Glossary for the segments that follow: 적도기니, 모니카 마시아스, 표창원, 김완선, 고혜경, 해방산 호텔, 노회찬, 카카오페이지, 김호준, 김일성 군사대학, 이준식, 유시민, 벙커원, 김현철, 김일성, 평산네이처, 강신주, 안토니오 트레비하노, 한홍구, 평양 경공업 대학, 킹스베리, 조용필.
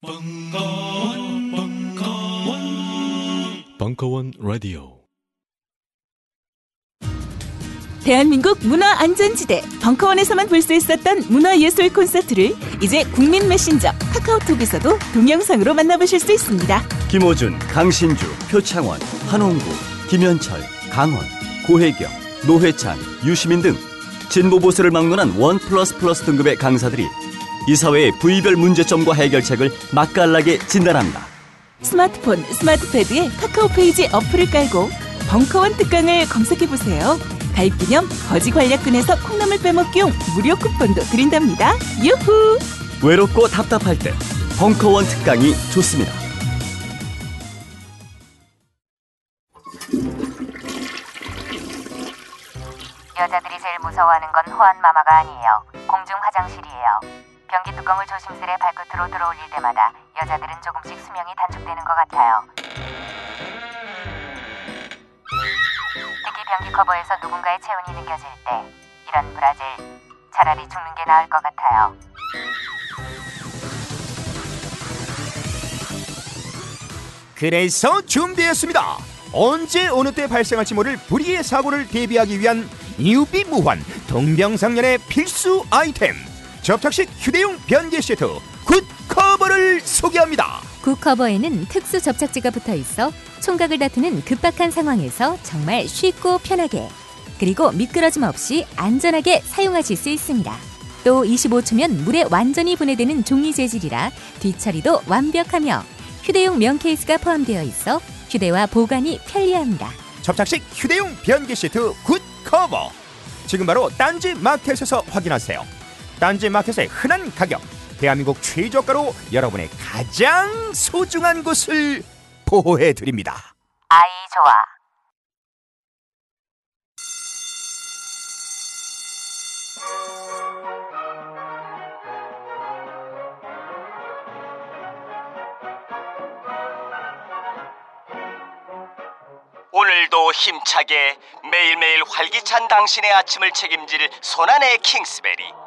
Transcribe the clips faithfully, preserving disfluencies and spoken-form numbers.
벙커원, 벙커원, 벙커원 라디오. 대한민국 문화안전지대 벙커원에서만 볼 수 있었던 문화예술 콘서트를 이제 국민 메신저 카카오톡에서도 동영상으로 만나보실 수 있습니다. 김호준, 강신주, 표창원, 한홍구, 김현철, 강원, 고혜경, 노회찬, 유시민 등 진보 보수를 막론한 원 플러스 플러스 등급의 강사들이 이 사회의 부위별 문제점과 해결책을 맛깔나게 진단합니다. 스마트폰, 스마트패드에 카카오페이지 어플을 깔고 벙커원 특강을 검색해보세요. 가입기념 거지관략근에서 콩나물 빼먹기용 무료 쿠폰도 드린답니다. 유후! 외롭고 답답할 때 벙커원 특강이 좋습니다. 여자들이 제일 무서워하는 건 호환마마가 아니에요. 공중 화장실이에요. 변기 뚜껑을 조심스레 발끝으로 들어올릴 때마다 여자들은 조금씩 수명이 단축되는 것 같아요. 특히 변기 커버에서 누군가의 체온이 느껴질 때 이런 브라질 차라리 죽는 게 나을 것 같아요. 그래서 준비했습니다. 언제 어느 때 발생할지 모를 불의의 사고를 대비하기 위한 뉴비 무환 동병상련의 필수 아이템. 접착식 휴대용 변기 시트 굿커버를 소개합니다. 굿커버에는 특수 접착제가 붙어있어 총각을 다투는 급박한 상황에서 정말 쉽고 편하게, 그리고 미끄러짐 없이 안전하게 사용하실 수 있습니다. 또 이십오 초면 물에 완전히 분해되는 종이 재질이라 뒤처리도 완벽하며 휴대용 면 케이스가 포함되어 있어 휴대와 보관이 편리합니다. 접착식 휴대용 변기 시트 굿커버, 지금 바로 딴지 마켓에서 확인하세요. 딴지 마켓의 흔한 가격, 대한민국 최저가로 여러분의 가장 소중한 것을 보호해드립니다. 아이 좋아. 오늘도 힘차게 매일매일 활기찬 당신의 아침을 책임질 손안의 킹스베리,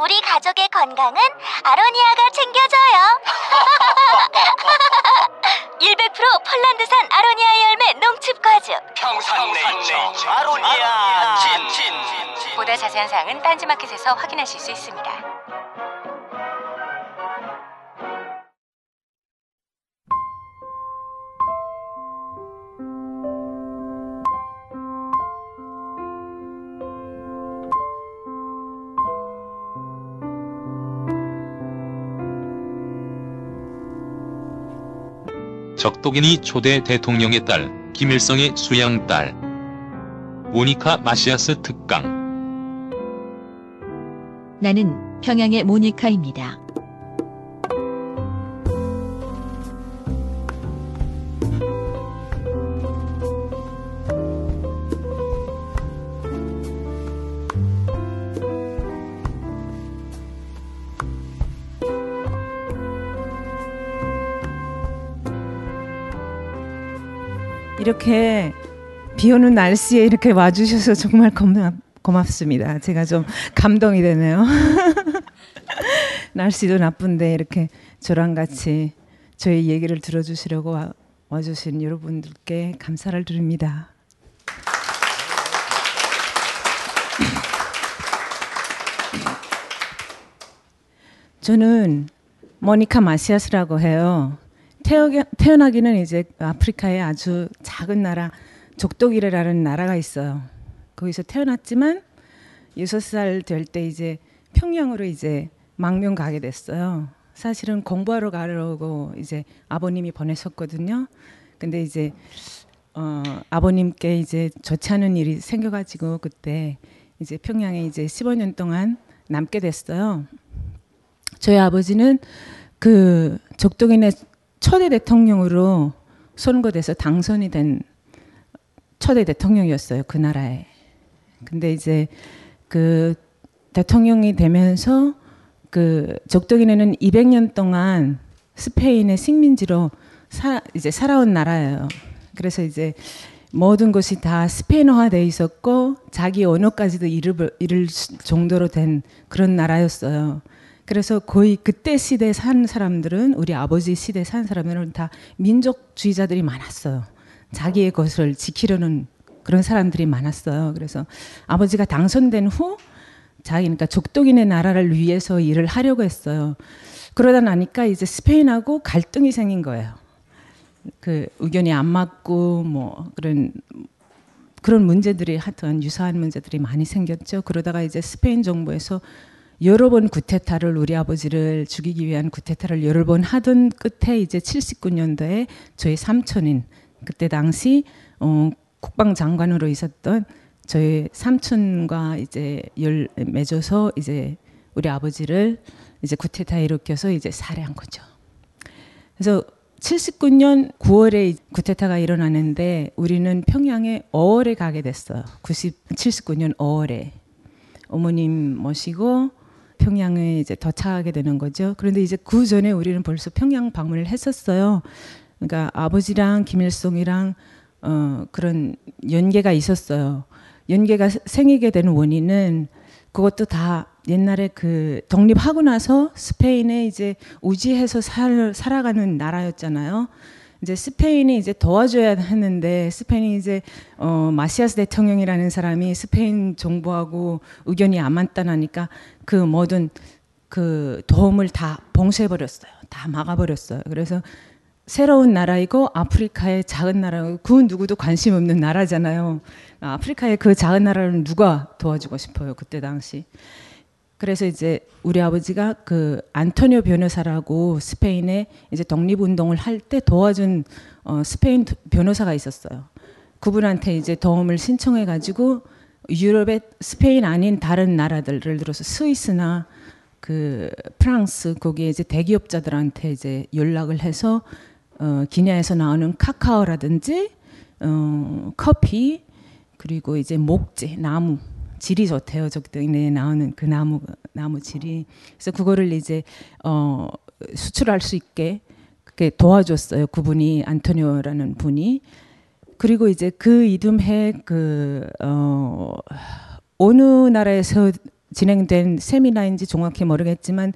우리 가족의 건강은 아로니아가 챙겨줘요. 백 퍼센트 폴란드산 아로니아 열매 농축과즙 평산네이처 아로니아 진. 보다 자세한 사항은 딴지마켓에서 확인하실 수 있습니다. 적도기니 초대 대통령의 딸, 김일성의 수양딸. 모니카 마시아스 특강. 나는 평양의 모니카입니다. 이렇게 비오는 날씨에 이렇게 와주셔서 정말 고맙, 고맙습니다. 제가 좀 감동이 되네요. 날씨도 나쁜데 이렇게 저랑 같이 저의 얘기를 들어주시려고 와, 와주신 여러분들께 감사를 드립니다. 저는 모니카 마시아스라고 해요. 태어나기는 이제 아프리카의 아주 작은 나라 적도기니라는 나라가 있어요. 거기서 태어났지만 여섯 살 될 때 이제 평양으로 이제 망명 가게 됐어요. 사실은 공부하러 가려고 이제 아버님이 보내셨거든요. 근데 이제 어, 아버님께 이제 좋지 않은 일이 생겨가지고 그때 이제 평양에 이제 십오 년 동안 남게 됐어요. 저희 아버지는 그 적도기니 초대 대통령으로 선거돼서 당선이 된 초대 대통령이었어요, 그 나라에. 근데 이제 그 대통령이 되면서 그 적도기니는 이백 년 동안 스페인의 식민지로 사, 이제 살아온 나라예요. 그래서 이제 모든 것이 다 스페인어화돼 있었고 자기 언어까지도 이를, 이를 정도로 된 그런 나라였어요. 그래서 거의 그때 시대에 산 사람들은, 우리 아버지 시대에 산 사람들은 다 민족주의자들이 많았어요. 자기의 것을 지키려는 그런 사람들이 많았어요. 그래서 아버지가 당선된 후 자기, 그러니까 적도기니 나라를 위해서 일을 하려고 했어요. 그러다 나니까 이제 스페인하고 갈등이 생긴 거예요. 그 의견이 안 맞고 뭐 그런 그런 문제들이, 하여튼 유사한 문제들이 많이 생겼죠. 그러다가 이제 스페인 정부에서 여러 번 쿠데타를, 우리 아버지를 죽이기 위한 쿠데타를 여러 번 하던 끝에 이제 칠십구 년도에 저희 삼촌인, 그때 당시 어, 국방장관으로 있었던 저희 삼촌과 이제 열 맺어서 이제 우리 아버지를 이제 쿠데타에 일으켜서 이제 살해한 거죠. 그래서 칠십구 년 구월에 쿠데타가 일어나는데 우리는 평양에 오월에 가게 됐어요. 구십, 칠십구 년 오월에 어머님 모시고 평양에 이제 도착하게 되는 거죠. 그런데 이제 그 전에 우리는 벌써 평양 방문을 했었어요. 그러니까 아버지랑 김일성이랑 어, 그런 연계가 있었어요. 연계가 생기게 된 원인은, 그것도 다 옛날에 그 독립하고 나서 스페인에 이제 우지해서 살, 살아가는 나라였잖아요. 이제 스페인이 이제 도와줘야 하는데, 스페인이 이제 어, 마시아스 대통령이라는 사람이 스페인 정부하고 의견이 안 맞다니까 그 모든 그 도움을 다 봉쇄해버렸어요. 다 막아버렸어요. 그래서 새로운 나라이고 아프리카의 작은 나라고 그 누구도 관심 없는 나라잖아요. 아프리카의 그 작은 나라를 누가 도와주고 싶어요, 그때 당시. 그래서 이제 우리 아버지가 그 안토니오 변호사라고 스페인에 이제 독립운동을 할 때 도와준 어 스페인 변호사가 있었어요. 그분한테 이제 도움을 신청해 가지고 유럽의 스페인 아닌 다른 나라들, 예를 들어서 스위스나 그 프랑스, 거기에 이제 대기업자들한테 이제 연락을 해서 어 기냐에서 나오는 카카오라든지 어 커피, 그리고 이제 목재, 나무 질이 좋대요. 적도기니에 나오는 그 나무 나무 질이. 그래서 그거를 이제 어, 수출할 수 있게 그렇게 도와줬어요, 그분이, 안토니오라는 분이. 그리고 이제 그 이듬해 그 어, 어느 나라에서 진행된 세미나인지 정확히 모르겠지만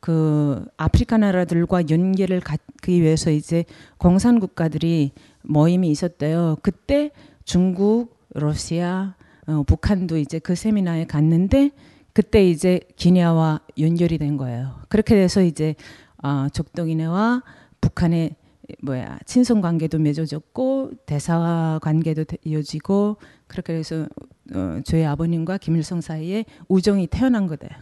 그 아프리카 나라들과 연계를 갖기 위해서 이제 공산 국가들이 모임이 있었대요. 그때 중국, 러시아, 어, 북한도 이제 그 세미나에 갔는데 그때 이제 기냐와 연결이 된 거예요. 그렇게 돼서 이제 어, 적도기니와 북한의 뭐야 친선 관계도 맺어졌고 대사 관계도 이어지고, 그렇게 해서 어, 저희 아버님과 김일성 사이에 우정이 태어난 거예요.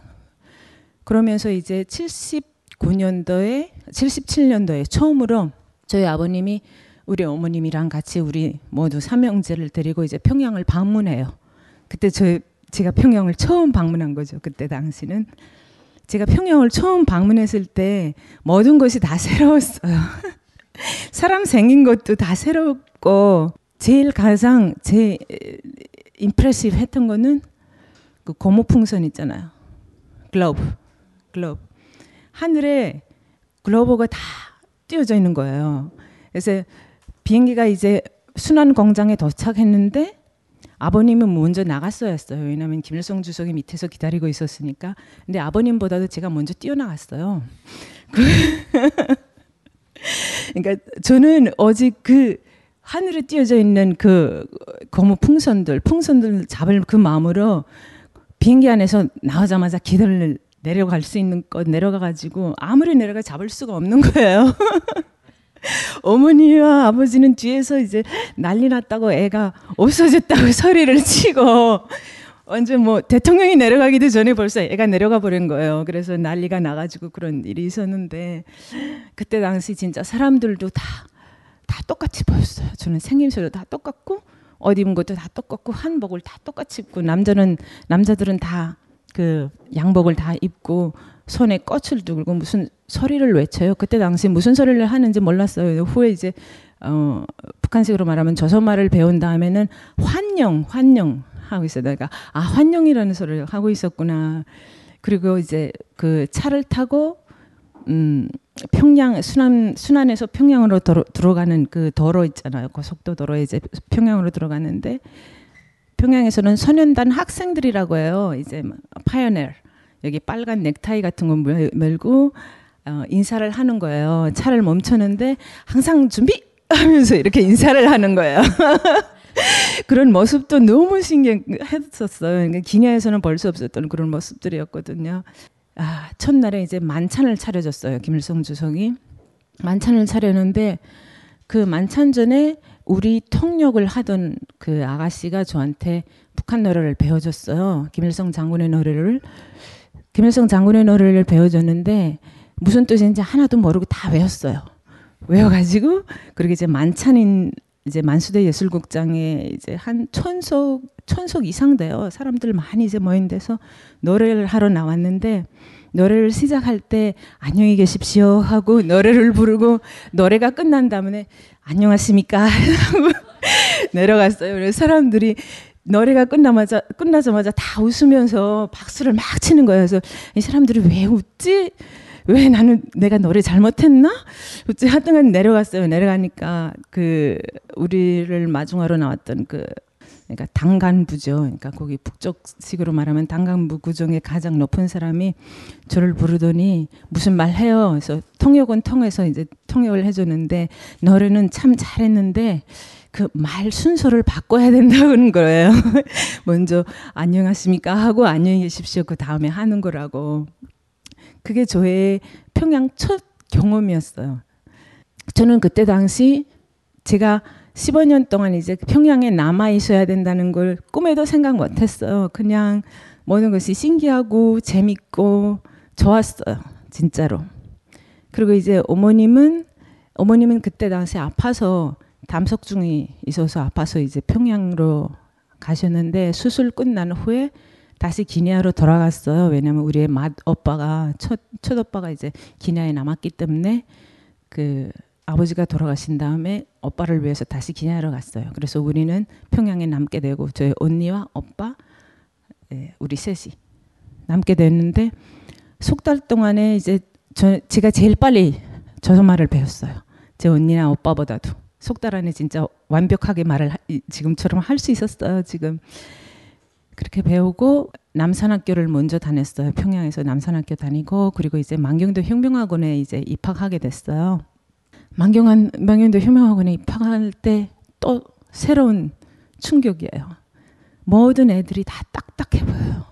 그러면서 이제 칠십구 년도에 칠십칠 년도에 처음으로 저희 아버님이 우리 어머님이랑 같이 우리 모두 삼형제를 데리고 이제 평양을 방문해요. 그때 저, 제가 평양을 처음 방문한 거죠, 그때 당시는. 제가 평양을 처음 방문했을 때 모든 것이 다 새로웠어요. 사람 생긴 것도 다 새롭고, 제일 가장 제 임프레시브 했던 거는 그 고무풍선 있잖아요. 글로브, 글로브. 하늘에 글로브가 다 띄어져 있는 거예요. 그래서 비행기가 이제 순안 공장에 도착했는데 아버님은 먼저 나갔어야 했어요. 왜냐하면 김일성 주석이 밑에서 기다리고 있었으니까. 근데 아버님보다도 제가 먼저 뛰어나갔어요. 그러니까 저는 어제 그 하늘에 띄어져 있는 그 고무 풍선들, 풍선들 잡을 그 마음으로 비행기 안에서 나오자마자 기다릴, 내려갈 수 있는 것 내려가가지고 아무리 내려가 잡을 수가 없는 거예요. 어머니와 아버지는 뒤에서 이제 난리 났다고 애가 없어졌다고 소리를 치고, 완전 뭐 대통령이 내려가기도 전에 벌써 애가 내려가 버린 거예요. 그래서 난리가 나가지고 그런 일이 있었는데, 그때 당시 진짜 사람들도 다, 다 똑같이 보였어요. 저는 생김새도 다 똑같고 옷 입은 것도 다 똑같고 한복을 다 똑같이 입고, 남자는, 남자들은 다 그 양복을 다 입고 손에 꽃을 들고 무슨 소리를 외쳐요. 그때 당시 무슨 소리를 하는지 몰랐어요. 후에 이제 어, 북한식으로 말하면 조선말을 배운 다음에는 환영, 환영 하고 있어요. 그러니까 아, 환영이라는 소리를 하고 있었구나. 그리고 이제 그 차를 타고 음, 평양 순안 순안에서 평양으로 도로, 들어가는 그 도로 있잖아요. 고속도 도로에 이제 평양으로 들어가는데 평양에서는 소년단 학생들이라고 해요. 이제 파이어네어 여기 빨간 넥타이 같은 거 메고 어, 인사를 하는 거예요. 차를 멈췄는데 항상 준비 하면서 이렇게 인사를 하는 거예요. 그런 모습도 너무 신기했었어요. 그러니까 기냐에서는 볼 수 없었던 그런 모습들이었거든요. 아, 첫날에 이제 만찬을 차려줬어요. 김일성 주석이 만찬을 차려는데 그 만찬 전에 우리 통역을 하던 그 아가씨가 저한테 북한 노래를 배워줬어요. 김일성 장군의 노래를 김일성 장군의 노래를 배워줬는데 무슨 뜻인지 하나도 모르고 다 외웠어요. 외워가지고 그리고 이제 만찬인 이제 만수대 예술극장에 이제 한 천석 천석 이상 돼요. 사람들 많이 이제 모인 데서 노래를 하러 나왔는데 노래를 시작할 때 안녕히 계십시오 하고 노래를 부르고 노래가 끝난 다음에 안녕하십니까 하고 내려갔어요. 그래서 사람들이 노래가 끝나마자 끝나자마자 다 웃으면서 박수를 막 치는 거예요. 그래서 이 사람들이 왜 웃지? 왜 나는 내가 노래 잘못했나? 어째 하여튼 내려갔어요. 내려가니까 그 우리를 마중하러 나왔던 그 그러니까 당간부죠. 그러니까 거기 북쪽식으로 말하면 당간부 구정의 가장 높은 사람이 저를 부르더니 무슨 말 해요. 그래서 통역은 통해서 이제 통역을 해줬는데 노래는 참 잘했는데 그 말 순서를 바꿔야 된다는 거예요. 먼저 안녕하십니까 하고 안녕히 계십시오 그 다음에 하는 거라고. 그게 저의 평양 첫 경험이었어요. 저는 그때 당시 제가 십오 년 동안 이제 평양에 남아 있어야 된다는 걸 꿈에도 생각 못 했어요. 그냥 모든 것이 신기하고 재밌고 좋았어요. 진짜로. 그리고 이제 어머님은 어머님은 그때 당시 아파서 담석 중이 있어서 아파서 이제 평양으로 가셨는데 수술 끝난 후에 다시 기냐로 돌아갔어요. 왜냐면 우리의 맏 오빠가 첫, 첫 오빠가 이제 기냐에 남았기 때문에 그 아버지가 돌아가신 다음에 오빠를 위해서 다시 기냐로 갔어요. 그래서 우리는 평양에 남게 되고 저희 언니와 오빠 예, 우리 셋이 남게 됐는데 석 달 동안에 이제 저, 제가 제일 빨리 조선말을 배웠어요. 제 언니나 오빠보다도 석 달 안에 진짜 완벽하게 말을 하, 지금처럼 할 수 있었어요. 지금. 그렇게 배우고 남산학교를 먼저 다녔어요. 평양에서 남산학교 다니고 그리고 이제 만경대 혁명학원에 이제 입학하게 됐어요. 만경한 만경대 혁명학원에 입학할 때 또 새로운 충격이에요. 모든 애들이 다 딱딱해 보여요.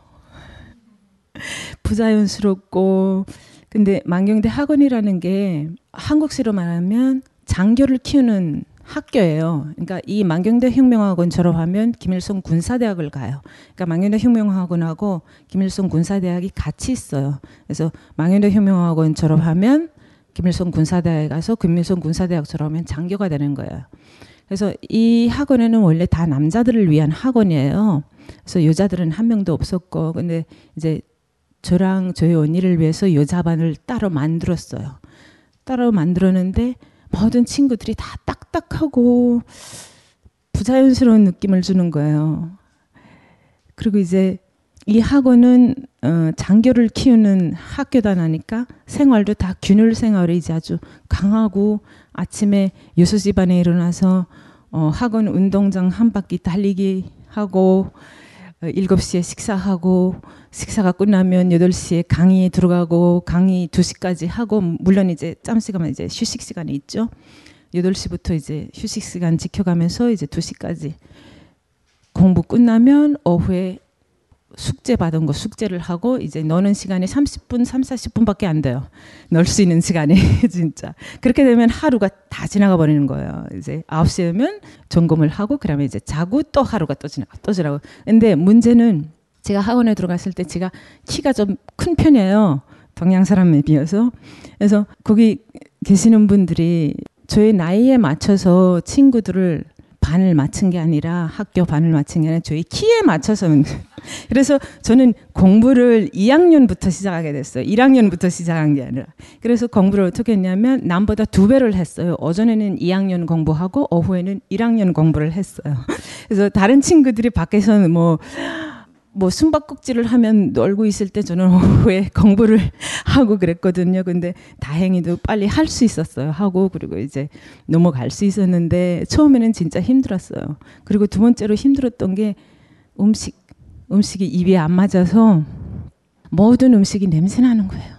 부자연스럽고 근데 만경대 학원이라는 게 한국식으로 말하면 장교를 키우는 학교예요. 그러니까 이 만경대 혁명학원 졸업하면 김일성 군사대학을 가요. 그러니까 만경대 혁명학원하고 김일성 군사대학이 같이 있어요. 그래서 만경대 혁명학원 졸업하면 김일성 군사대학에 가서 김일성 군사대학 졸업하면 장교가 되는 거예요. 그래서 이 학원에는 원래 다 남자들을 위한 학원이에요. 그래서 여자들은 한 명도 없었고 근데 이제 저랑 저희 언니를 위해서 여자반을 따로 만들었어요. 따로 만들었는데 모든 친구들이 다 딱딱하고 부자연스러운 느낌을 주는 거예요. 그리고 이제 이 학원은 어, 장교를 키우는 학교다 나니까 생활도 다 균열 생활이 이제 아주 강하고 아침에 여섯 시 반에 일어나서 어, 학원 운동장 한 바퀴 달리기 하고 일곱 시에 식사하고 식사가 끝나면 여덟 시에 강의에 들어가고 강의 두 시까지 하고 물론 이제 잠시간만 이제 휴식 시간이 있죠. 여덟 시부터 이제 휴식 시간 지켜가면서 이제 두 시까지 공부 끝나면 오후에 숙제 받은 거 숙제를 하고 이제 노는 시간이 삼십 분, 삼사십 분밖에 안 돼요. 놀 수 있는 시간이 진짜. 그렇게 되면 하루가 다 지나가 버리는 거예요. 이제 아홉 시에 오면 점검을 하고 그러면 이제 자고 또 하루가 또 지나가 또 지나가고. 근데 문제는 제가 학원에 들어갔을 때 제가 키가 좀 큰 편이에요. 동양 사람에 비해서. 그래서 거기 계시는 분들이 저의 나이에 맞춰서 친구들을 반을 맞춘 게 아니라 학교 반을 맞춘 게 아니라 저희 키에 맞춰서. 그래서 저는 공부를 이 학년부터 시작하게 됐어요. 일 학년부터 시작한 게 아니라. 그래서 공부를 어떻게 했냐면 남보다 두 배를 했어요. 오전에는 이 학년 공부하고 오후에는 일 학년 공부를 했어요. 그래서 다른 친구들이 밖에서는 뭐 뭐 숨바꼭질을 하면 놀고 있을 때 저는 오후에 공부를 하고 그랬거든요. 근데 다행히도 빨리 할 수 있었어요. 하고 그리고 이제 넘어갈 수 있었는데 처음에는 진짜 힘들었어요. 그리고 두 번째로 힘들었던 게 음식, 음식이 입에 안 맞아서 모든 음식이 냄새나는 거예요.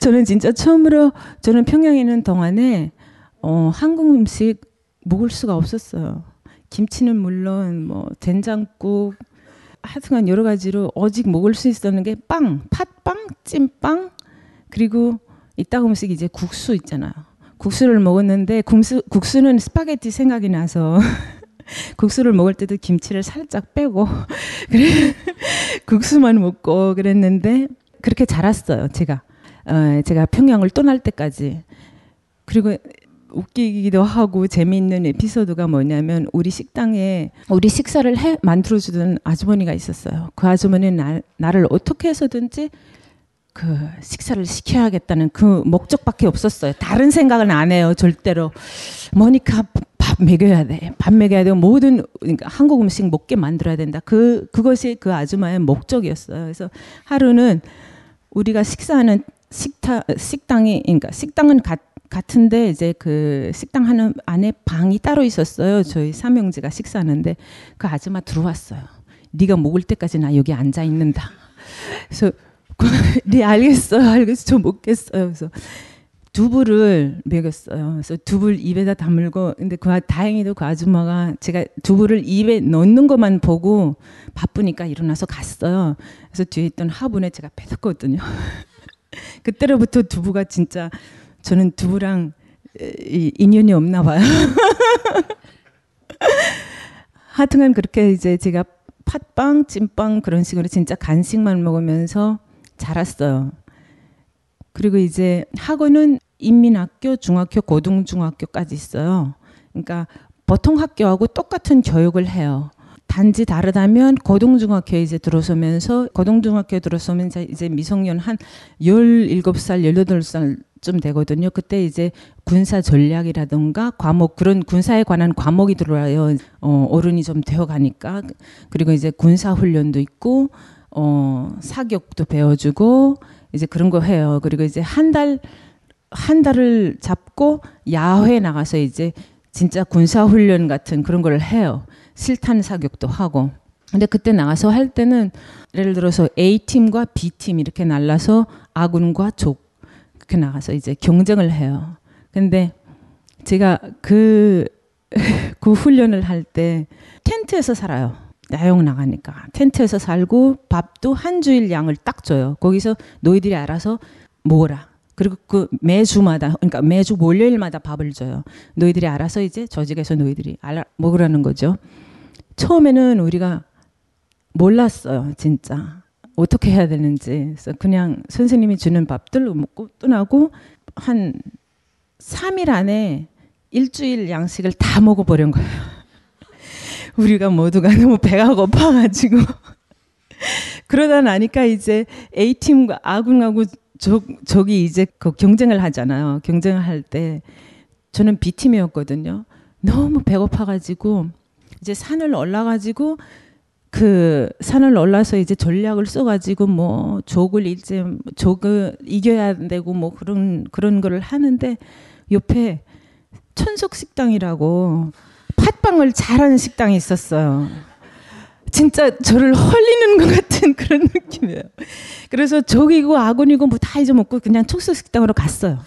저는 진짜 처음으로 저는 평양에 있는 동안에 어, 한국 음식 먹을 수가 없었어요. 김치는 물론 뭐 된장국 하여튼간 여러 가지로 오직 먹을 수 있었는 게 빵, 팥빵, 찐빵 그리고 이따가 음식 이제 국수 있잖아요. 국수를 먹었는데 국수, 국수는 스파게티 생각이 나서 국수를 먹을 때도 김치를 살짝 빼고 그래 국수만 먹고 그랬는데 그렇게 자랐어요. 제가 어, 제가 평양을 떠날 때까지. 그리고 웃기기도 하고 재미있는 에피소드가 뭐냐면 우리 식당에 우리 식사를 해 만들어주던 아주머니가 있었어요. 그 아주머니는 나, 나를 어떻게 해서든지 그 식사를 시켜야겠다는 그 목적밖에 없었어요. 다른 생각은 안 해요. 절대로. 모니카 밥 먹여야 돼. 밥 먹여야 되고 모든 그러니까 한국 음식 먹게 만들어야 된다. 그, 그것이 그 아줌마의 목적이었어요. 그래서 하루는 우리가 식사하는 식타, 식당이 그러니까 식당은 같 같은데 이제 그 식당 하는 안에 방이 따로 있었어요. 저희 삼형제가 식사하는데 그 아줌마 들어왔어요. 네가 먹을 때까지 나 여기 앉아 있는다. 그래서 네 알겠어요. 알겠어. 저 먹겠어요. 그래서 두부를 먹였어요. 그래서 두부를 입에다 다물고 근데 그 다행히도 그 아줌마가 제가 두부를 입에 넣는 것만 보고 바쁘니까 일어나서 갔어요. 그래서 뒤에 있던 화분에 제가 빼뒀거든요. 그때로부터 두부가 진짜 저는 두부랑 인연이 없나 봐요. 하여튼간 그렇게 이제 제가 팥빵, 찐빵 그런 식으로 진짜 간식만 먹으면서 자랐어요. 그리고 이제 학원은 인민학교, 중학교, 고등중학교까지 있어요. 그러니까 보통 학교하고 똑같은 교육을 해요. 단지 다르다면 고등중학교에 이제 들어서면서 고등중학교에 들어서면서 이제 미성년 한 열일곱 살, 열여덟 살 좀 되거든요. 그때 이제 군사 전략이라든가 과목 그런 군사에 관한 과목이 들어와요. 어, 어른이 좀 되어가니까. 그리고 이제 군사 훈련도 있고 어, 사격도 배워주고 이제 그런 거 해요. 그리고 이제 한 달 한 달을 잡고 야외 나가서 이제 진짜 군사 훈련 같은 그런 걸 해요. 실탄 사격도 하고. 근데 그때 나가서 할 때는 예를 들어서 에이 팀과 비 팀 이렇게 날라서 아군과 적 이렇게 나가서 이제 경쟁을 해요. 근데 제가 그, 그 훈련을 할 때 텐트에서 살아요. 야영 나가니까. 텐트에서 살고 밥도 한 주일 양을 딱 줘요. 거기서 너희들이 알아서 먹어라. 그리고 그 매주마다, 그러니까 매주 월요일마다 밥을 줘요. 너희들이 알아서 이제 조직에서 너희들이 알아, 먹으라는 거죠. 처음에는 우리가 몰랐어요, 진짜. 어떻게 해야 되는지. 그래서 그냥 선생님이 주는 밥들로 먹고 떠나고 한 삼 일 안에 일주일 양식을 다 먹어버린 거예요. 우리가 모두가 너무 배가 고파가지고 그러다 나니까 이제 A팀과 아군하고 적, 적이 이제 그 경쟁을 하잖아요. 경쟁을 할 때 저는 비 팀이었거든요. 너무 배고파가지고 이제 산을 올라가지고 그 산을 올라서 이제 전략을 써가지고 뭐 적을 이제 적을 이겨야 되고 뭐 그런 그런 거를 하는데 옆에 천석 식당이라고 팥빵을 잘하는 식당이 있었어요. 진짜 저를 헐리는 것 같은 그런 느낌이에요. 그래서 적이고 아군이고 뭐 다 잊어먹고 그냥 천석 식당으로 갔어요.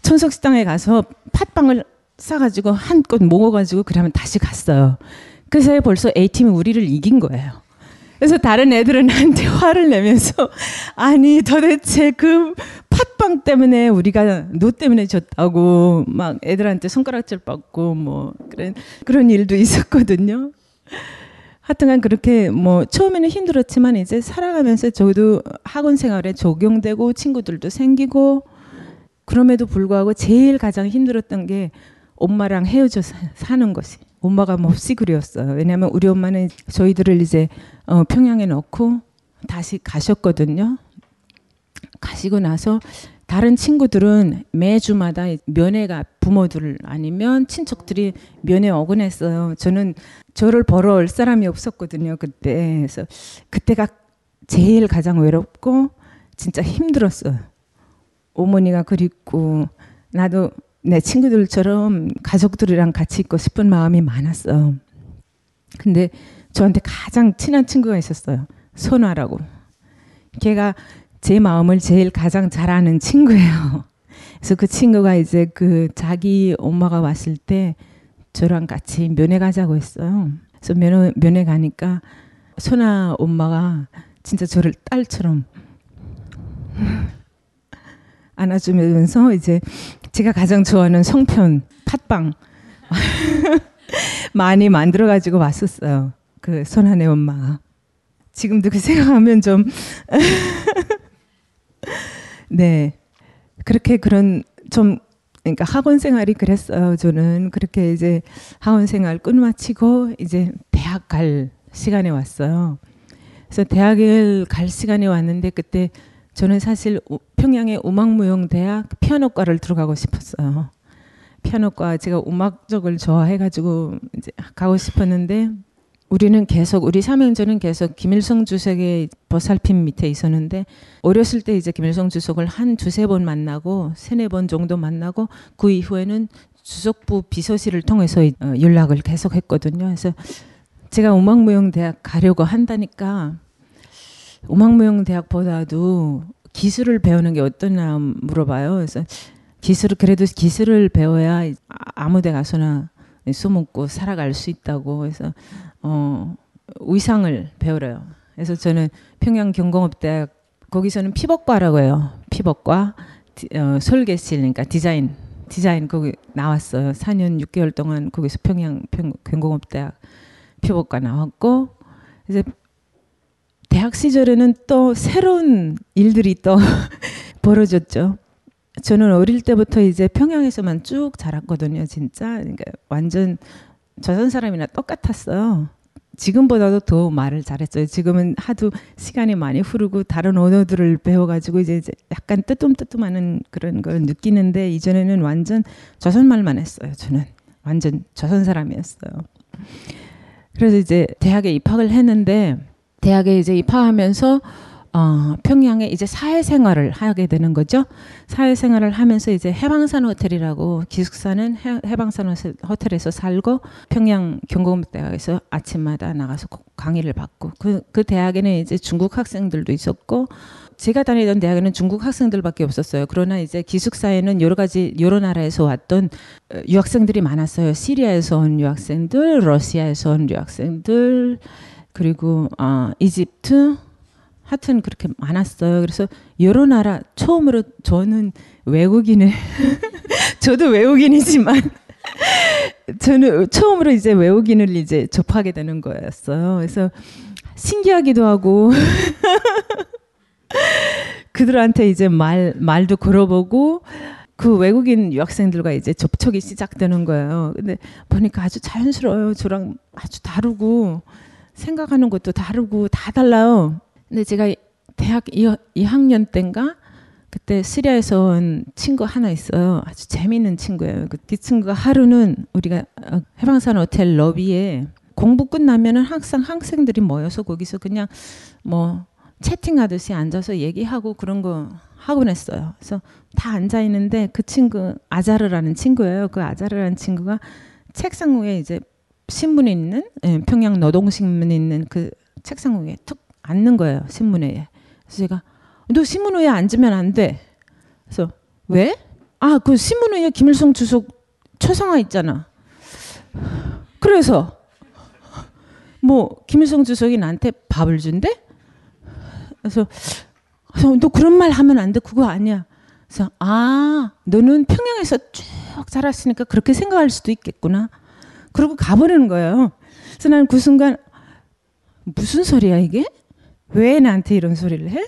천석 식당에 가서 팥빵을 싸가지고 한껏 먹어가지고 그러면 다시 갔어요. 그 사이에 벌써 A팀이 우리를 이긴 거예요. 그래서 다른 애들은 나한테 화를 내면서 아니 도대체 그 팥빵 때문에 우리가 너 때문에 졌다고 막 애들한테 손가락질 받고 뭐 그런, 그런 일도 있었거든요. 하여튼간 그렇게 뭐 처음에는 힘들었지만 이제 살아가면서 저도 학원 생활에 적용되고 친구들도 생기고 그럼에도 불구하고 제일 가장 힘들었던 게 엄마랑 헤어져 사는 것이. 엄마가 몹시 그리웠어요. 왜냐하면 우리 엄마는 저희들을 이제 어, 평양에 넣고 다시 가셨거든요. 가시고 나서 다른 친구들은 매주마다 면회가 부모들 아니면 친척들이 면회 오곤 했어요. 저는 저를 보러 올 사람이 없었거든요. 그때. 그래서 그때가 제일 가장 외롭고 진짜 힘들었어요. 어머니가 그립고 나도 내 친구들처럼 가족들이랑 같이 있고 싶은 마음이 많았어요. 근데 저한테 가장 친한 친구가 있었어요. 선화라고. 걔가 제 마음을 제일 가장 잘 아는 친구예요. 그래서 그 친구가 이제 그 자기 엄마가 왔을 때 저랑 같이 면회 가자고 했어요. 그래서 면회, 면회 가니까 선아 엄마가 진짜 저를 딸처럼 안아주면서 이제 제가 가장 좋아하는 송편, 팥빵 많이 만들어가지고 왔었어요. 그 선아네 엄마가. 지금도 그 생각하면 좀... 네, 그렇게 그런 좀 그러니까 학원 생활이 그랬어요. 저는 그렇게 이제 학원 생활 끝마치고 이제 대학 갈 시간에 왔어요. 그래서 대학을 갈 시간에 왔는데 그때 저는 사실 평양의 음악무용대학 피아노과를 들어가고 싶었어요. 피아노과 제가 음악 쪽을 좋아해가지고 이제 가고 싶었는데 우리는 계속 우리 삼형제는 계속 김일성 주석의 보살핌 밑에 있었는데 어렸을 때 이제 김일성 주석을 한 두세 번 만나고 세네 번 정도 만나고 그 이후에는 주석부 비서실을 통해서 연락을 계속 했거든요. 그래서 제가 음악무용대학 가려고 한다니까 음악무용대학보다도 기술을 배우는 게 어떠냐 물어봐요. 그래서 기술을 그래도 기술을 배워야 아무 데 가서나 써먹고 살아갈 수 있다고 해서 어, 의상을 배우래요. 그래서 저는 평양 경공업 대학 거기서는 피복과라고 해요. 피복과 디, 어, 설계실 그러니까 디자인 디자인 거기 나왔어요. 사 년 육 개월 동안 거기서 평양 평, 경공업 대학 피복과 나왔고 이제 대학 시절에는 또 새로운 일들이 또 벌어졌죠. 저는 어릴 때부터 이제 평양에서만 쭉 자랐거든요. 진짜 그러니까 완전 조선 사람이나 똑같았어요. 지금보다도 더 말을 잘했어요. 지금은 하도 시간이 많이 흐르고 다른 언어들을 배워가지고 이제 약간 뜨뜸뜨뜸하는 그런 걸 느끼는데 이전에는 완전 조선말만 했어요. 저는 완전 조선 사람이었어요. 그래서 이제 대학에 입학을 했는데 대학에 이제 입학하면서 어, 평양에 이제 사회생활을 하게 되는 거죠. 사회생활을 하면서 이제 해방산 호텔이라고 기숙사는 해, 해방산 호텔에서 살고 평양 경공대학에서 아침마다 나가서 강의를 받고 그, 그 대학에는 이제 중국 학생들도 있었고 제가 다니던 대학에는 중국 학생들밖에 없었어요. 그러나 이제 기숙사에는 여러 가지 여러 나라에서 왔던 유학생들이 많았어요. 시리아에서 온 유학생들, 러시아에서 온 유학생들, 그리고 어, 이집트 하여튼 그렇게 많았어요. 그래서 여러 나라 처음으로 저는 외국인을 저도 외국인이지만 저는 처음으로 이제 외국인을 이제 접하게 되는 거였어요. 그래서 신기하기도 하고 그들한테 이제 말 말도 걸어보고 그 외국인 유학생들과 이제 접촉이 시작되는 거예요. 근데 보니까 아주 자연스러워요. 저랑 아주 다르고 생각하는 것도 다르고 다 달라요. 근데 제가 대학 이 학년 때인가 그때 시리아에서 온 친구 하나 있어요. 아주 재미있는 친구예요. 그 친구가 하루는 우리가 해방산 호텔 로비에 공부 끝나면은 항상 학생들이 모여서 거기서 그냥 뭐 채팅하듯이 앉아서 얘기하고 그런 거 하곤 했어요. 그래서 다 앉아 있는데 그 친구 아자르라는 친구예요. 그 아자르라는 친구가 책상 위에 이제 신문이 있는 예, 평양 노동신문이 있는 그 책상 위에 툭 앉는 거예요. 신문회에. 그래서 제가 너 신문회에 앉으면 안 돼. 그래서 왜? 아, 그 신문회에 김일성 주석 초상화 있잖아. 그래서 뭐 김일성 주석이 나한테 밥을 준대? 그래서 너 그런 말 하면 안 돼. 그거 아니야. 그래서 아, 너는 평양에서 쭉 자랐으니까 그렇게 생각할 수도 있겠구나. 그러고 가버리는 거예요. 그래서 나는 그 순간 무슨 소리야 이게? 왜 나한테 이런 소리를 해?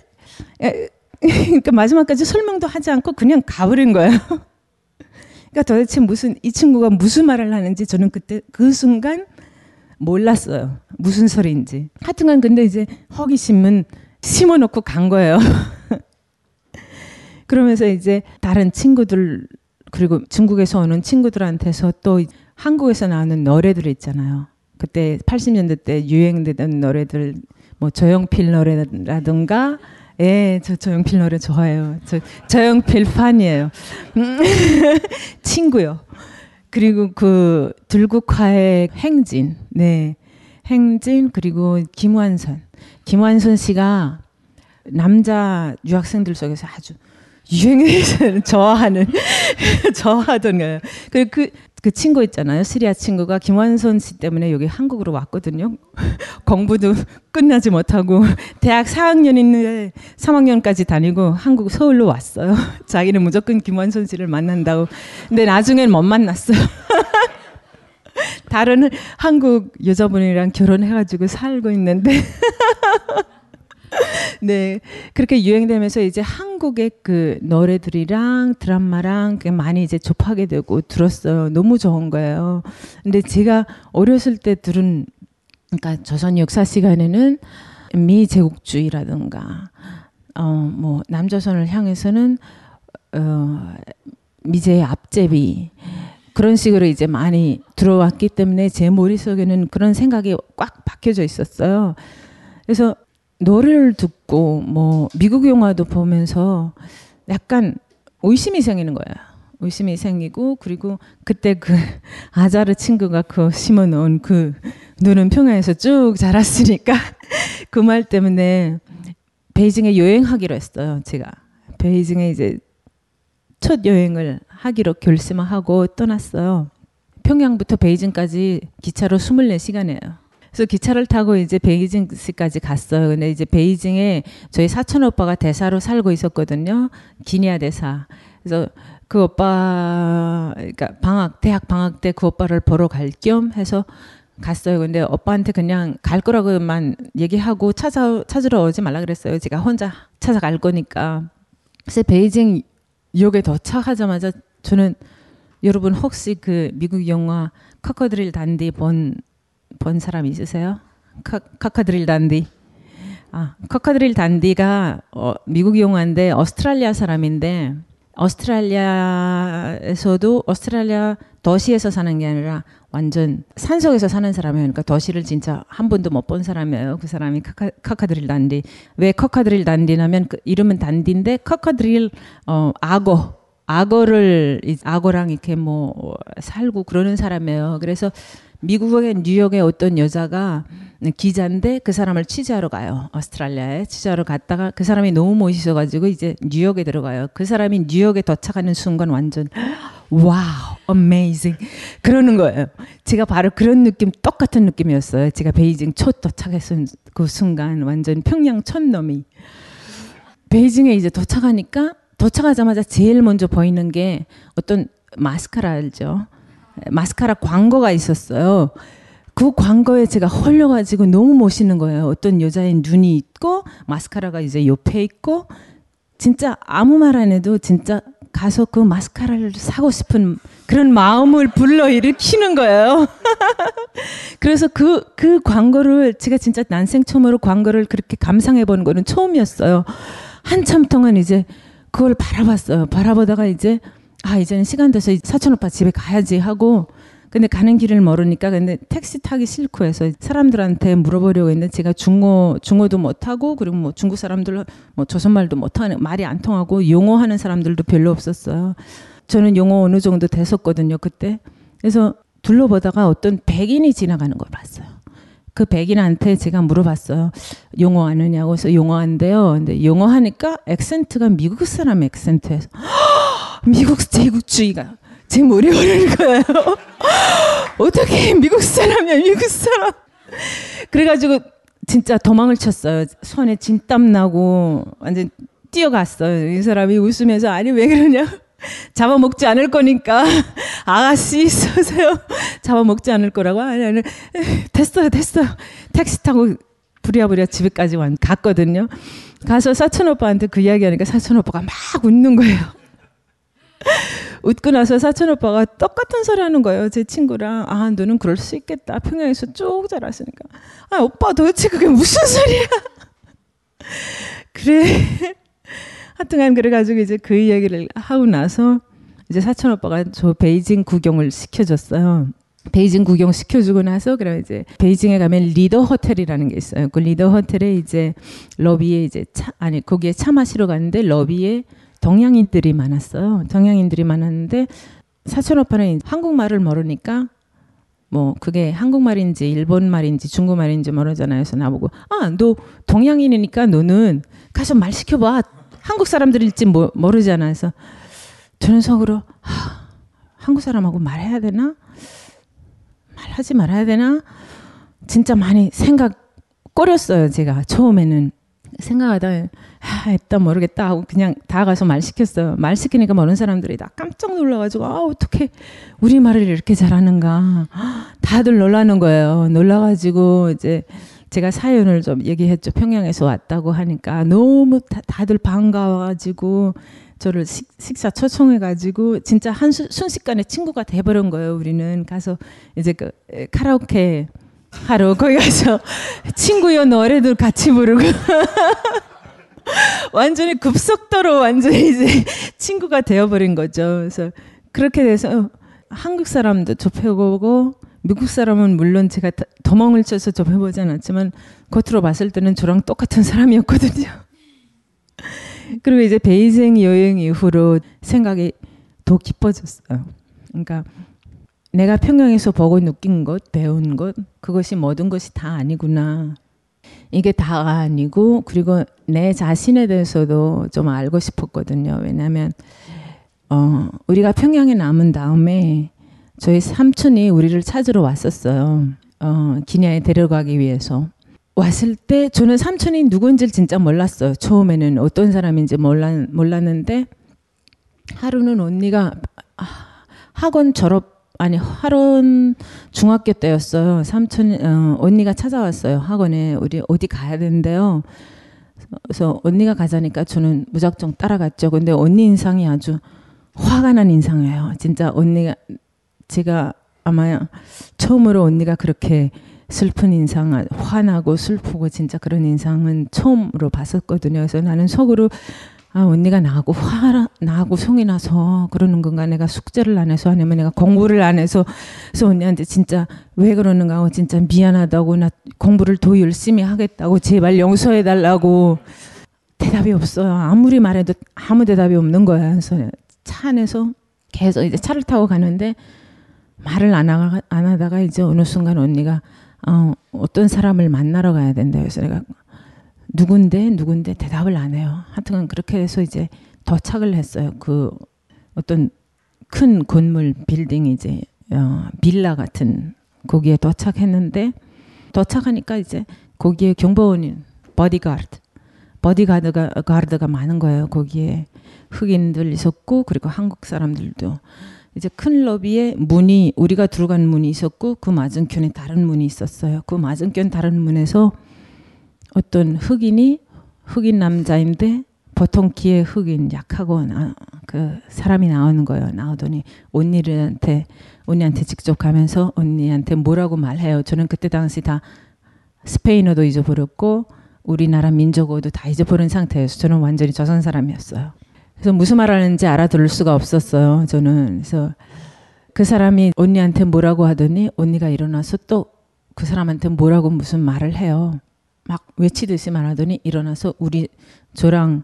그러니까 마지막까지 설명도 하지 않고 그냥 가버린 거예요. 그러니까 도대체 무슨 이 친구가 무슨 말을 하는지 저는 그때 그 순간 몰랐어요. 무슨 소리인지. 하여튼간 근데 이제 허기심은 심어놓고 간 거예요. 그러면서 이제 다른 친구들 그리고 중국에서 오는 친구들한테서 또 한국에서 나오는 노래들 있잖아요. 그때 팔십 년대 때 유행되던 노래들 뭐 조용필 노래라든가. 예, 저 조용필 노래 좋아해요. 저 조용필 팬이에요. 친구요. 그리고 그 들국화의 행진, 네, 행진 그리고 김완선, 김완선 씨가 남자 유학생들 속에서 아주 유행해서 좋아하는 좋아하던 거예요. 그리고 그, 그 친구 있잖아요. 시리아 친구가 김완선 씨 때문에 여기 한국으로 왔거든요. 공부도 끝나지 못하고 대학 사 학년인데 삼 학년까지 다니고 한국 서울로 왔어요. 자기는 무조건 김완선 씨를 만난다고. 근데 나중엔 못 만났어요. 다른 한국 여자분이랑 결혼해가지고 살고 있는데 네, 그렇게 유행되면서 이제 한국의 그 노래들이랑 드라마랑 많이 이제 접하게 되고 들었어요. 너무 좋은 거예요. 근데 제가 어렸을 때 들은, 그러니까 조선 역사 시간에는 미 제국주의라든가, 어, 뭐 남조선을 향해서는 어, 미제의 앞제비 그런 식으로 이제 많이 들어왔기 때문에 제 머릿속에는 그런 생각이 꽉 박혀져 있었어요. 그래서 노래를 듣고 뭐 미국 영화도 보면서 약간 의심이 생기는 거예요. 의심이 생기고 그리고 그때 그 아자르 친구가 그 심어놓은 그 눈은 평양에서 쭉 자랐으니까 그 말 때문에 베이징에 여행하기로 했어요. 제가 베이징에 이제 첫 여행을 하기로 결심을 하고 떠났어요. 평양부터 베이징까지 기차로 이십사 시간이에요. 그래서 기차를 타고 이제 베이징까지 갔어요. 근데 이제 베이징에 저희 사촌 오빠가 대사로 살고 있었거든요. 기니아 대사. 그래서 그 오빠, 그러니까 방학, 대학 방학 때 그 오빠를 보러 갈 겸 해서 갔어요. 근데 오빠한테 그냥 갈 거라고만 얘기하고 찾아, 찾으러 오지 말라 그랬어요. 제가 혼자 찾아갈 거니까. 그래서 베이징 역에 도착하자마자 저는 여러분 혹시 그 미국 영화 크로커딜 단디 본 본 사람 있으세요? 카, 카카드릴 단디. 아, 카카드릴 단디가 어, 미국 영화인데 오스트랄리아 사람인데 오스트랄리아에서도 오스트랄리아 도시에서 사는 게 아니라 완전 산속에서 사는 사람이에요. 그러니까 도시를 진짜 한 번도 못 본 사람이에요. 그 사람이 카카, 카카드릴 단디. 왜 카카드릴 단디냐면 그 이름은 단디인데 카카드릴 어, 악어. 악어를 악어랑 이렇게 뭐 살고 그러는 사람이에요. 그래서 미국의 뉴욕에 어떤 여자가 기자인데 그 사람을 취재하러 가요. 오스트랄리아에 취재하러 갔다가 그 사람이 너무 멋있어가지고 이제 뉴욕에 들어가요. 그 사람이 뉴욕에 도착하는 순간 완전 와우, 어메이징 그러는 거예요. 제가 바로 그런 느낌, 똑같은 느낌이었어요. 제가 베이징 첫 도착했던 그 순간 완전 평양 첫 놈이. 베이징에 이제 도착하니까 도착하자마자 제일 먼저 보이는 게 어떤 마스카라 알죠? 마스카라 광고가 있었어요. 그 광고에 제가 홀려가지고 너무 멋있는 거예요. 어떤 여자의 눈이 있고 마스카라가 이제 옆에 있고 진짜 아무 말 안 해도 진짜 가서 그 마스카라를 사고 싶은 그런 마음을 불러일으키는 거예요. 그래서 그, 그 광고를 제가 진짜 난생 처음으로 광고를 그렇게 감상해 본 거는 처음이었어요. 한참 동안 이제 그걸 바라봤어요. 바라보다가 이제 아 이제는 시간 돼서 사촌 오빠 집에 가야지 하고 근데 가는 길을 모르니까 근데 택시 타기 싫고 해서 사람들한테 물어보려고 했는데 제가 중어 중어도 못하고 그리고 뭐 중국 사람들 뭐 조선말도 못하는 말이 안 통하고 영어 하는 사람들도 별로 없었어요. 저는 영어 어느 정도 됐었거든요 그때. 그래서 둘러보다가 어떤 백인이 지나가는 걸 봤어요. 그 백인한테 제가 물어봤어요. 영어 아느냐고 해서 영어 한대요. 근데 영어 하니까 액센트가 미국 사람 액센트에서 미국 제국주의가 제 머리에 오르는 거예요. 어떻게 미국 사람이야 미국 사람. 그래가지고 진짜 도망을 쳤어요. 손에 진땀 나고 완전 뛰어갔어요. 이 사람이 웃으면서 아니 왜 그러냐. 잡아먹지 않을 거니까 아가씨 있으세요. 잡아먹지 않을 거라고. 아니 아니 됐어요 됐어요. 택시 타고 부랴부랴 집에까지 갔거든요. 가서 사촌 오빠한테 그 이야기하니까 사촌 오빠가 막 웃는 거예요. 웃고 나서 사촌 오빠가 똑같은 소리 하는 거예요. 제 친구랑. 아, 너는 그럴 수 있겠다. 평양에서 쭉 자랐으니까. 아, 오빠 도대체 그게 무슨 소리야? 그래. 하여튼간 그래가지고 이제 그 이야기를 하고 나서 이제 사촌 오빠가 저 베이징 구경을 시켜줬어요. 베이징 구경 시켜주고 나서 그럼 이제 베이징에 가면 리더 호텔이라는 게 있어요. 그 리더 호텔에 이제 러비에 이제 차 아니 거기에 차 마시러 갔는데 러비에 동양인들이 많았어요. 동양인들이 많았는데 사촌 오빠는 한국말을 모르니까 뭐 그게 한국말인지 일본말인지 중국말인지 모르잖아요. 그래서 나보고 아, 너 동양인이니까 너는 가서 말 시켜봐. 한국 사람들일지 모르잖아. 그래서 저는 속으로 하, 한국 사람하고 말해야 되나? 말하지 말아야 되나? 진짜 많이 생각 꼬렸어요. 제가 처음에는 생각하다 아, 일단 모르겠다 하고 그냥 다 가서 말 시켰어요. 말 시키니까 모르는 사람들이 다 깜짝 놀라가지고 아, 어떻게 우리말을 이렇게 잘하는가 다들 놀라는 거예요. 놀라가지고 이제 제가 사연을 좀 얘기했죠. 평양에서 왔다고 하니까 너무 다, 다들 반가워가지고 저를 식, 식사 초청해가지고 진짜 한 수, 순식간에 친구가 돼버린 거예요. 우리는 가서 이제 그 카라오케 하러 거기 가서 친구여 노래도 같이 부르고 완전히 급속도로 완전히 이제 친구가 되어버린 거죠. 그래서 그렇게 돼서 한국 사람도 접해보고 미국 사람은 물론 제가 더멍을 쳐서 접해보지 않았지만 겉으로 봤을 때는 저랑 똑같은 사람이었거든요. 그리고 이제 베이징 여행 이후로 생각이 더 깊어졌어요. 그러니까 내가 평양에서 보고 느낀 것, 배운 것, 그것이 모든 것이 다 아니구나. 이게 다가 아니고 그리고 내 자신에 대해서도 좀 알고 싶었거든요. 왜냐하면 어, 우리가 평양에 남은 다음에 저희 삼촌이 우리를 찾으러 왔었어요. 어, 기냐에 데려가기 위해서. 왔을 때 저는 삼촌이 누군지 진짜 몰랐어요. 처음에는 어떤 사람인지 몰랐, 몰랐는데 하루는 언니가 학원 졸업, 아니 학원 중학교 때였어요. 삼촌, 어, 언니가 찾아왔어요. 학원에 우리 어디 가야 된대요. 그래서 언니가 가자니까 저는 무작정 따라갔죠. 근데 언니 인상이 아주 화가 난 인상이에요. 진짜 언니가 제가 아마 처음으로 언니가 그렇게 슬픈 인상, 화나고 슬프고 진짜 그런 인상은 처음으로 봤었거든요. 그래서 나는 속으로 아, 언니가 나하고 화 나하고 성이 나서 그러는 건가? 내가 숙제를 안 해서 아니면 내가 공부를 안 해서 그래서 언니한테 진짜 왜 그러는가 하고 진짜 미안하다고 나 공부를 더 열심히 하겠다고 제발 용서해달라고 대답이 없어요. 아무리 말해도 아무 대답이 없는 거야. 그래서 차 안에서 계속 이제 차를 타고 가는데 말을 안, 하, 안 하다가 이제 어느 순간 언니가 어, 어떤 사람을 만나러 가야 된다. 그래서 내가 누군데 누군데 대답을 안 해요. 하여튼 그렇게 해서 이제 도착을 했어요. 그 어떤 큰 건물 빌딩 이제 어, 빌라 같은 거기에 도착했는데 도착하니까 이제 거기에 경보원이 보디가드 보디가드가 가드가 많은 거예요. 거기에 흑인들 있었고 그리고 한국 사람들도 이제 큰 러비에 문이 우리가 들어간 문이 있었고 그 맞은편에 다른 문이 있었어요. 그 맞은편 다른 문에서 어떤 흑인이 흑인 남자인데 보통 기에 흑인 약하고 나, 그 사람이 나오는 거예요. 나오더니 언니한테 언니한테 직접 가면서 언니한테 뭐라고 말해요. 저는 그때 당시 다 스페인어도 잊어버렸고 우리나라 민족어도 다 잊어버린 상태였어요. 저는 완전히 조선 사람이었어요. 그래서 무슨 말 하는지 알아들을 수가 없었어요. 저는. 그래서 그 사람이 언니한테 뭐라고 하더니 언니가 일어나서 또 그 사람한테 뭐라고 무슨 말을 해요. 막 외치듯이 말하더니 일어나서 우리 저랑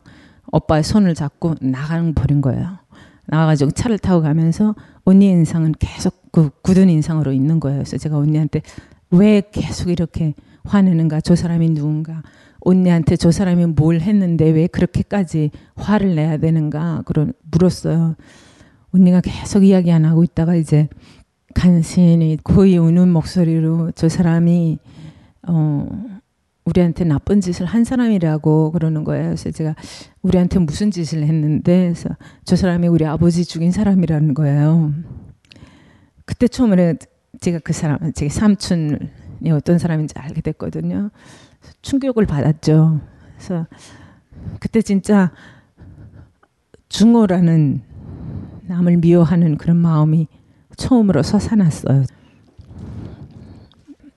오빠의 손을 잡고 나가버린 거예요. 나가가지고 차를 타고 가면서 언니 인상은 계속 그 굳은 인상으로 있는 거예요. 그래서 제가 언니한테 왜 계속 이렇게 화내는가? 저 사람이 누군가? 언니한테 저 사람이 뭘 했는데 왜 그렇게까지 화를 내야 되는가? 그런 물었어요. 언니가 계속 이야기 안 하고 있다가 이제 간신히 거의 우는 목소리로 저 사람이 어, 우리한테 나쁜 짓을 한 사람이라고 그러는 거예요. 그래서 제가 우리한테 무슨 짓을 했는데 그래서 저 사람이 우리 아버지 죽인 사람이라는 거예요. 그때 처음에 제가 그 사람, 제 삼촌 어떤 사람인지 알게 됐거든요. 충격을 받았죠. 그래서 그때 진짜 중어라는 남을 미워하는 그런 마음이 처음으로 솟아났어요.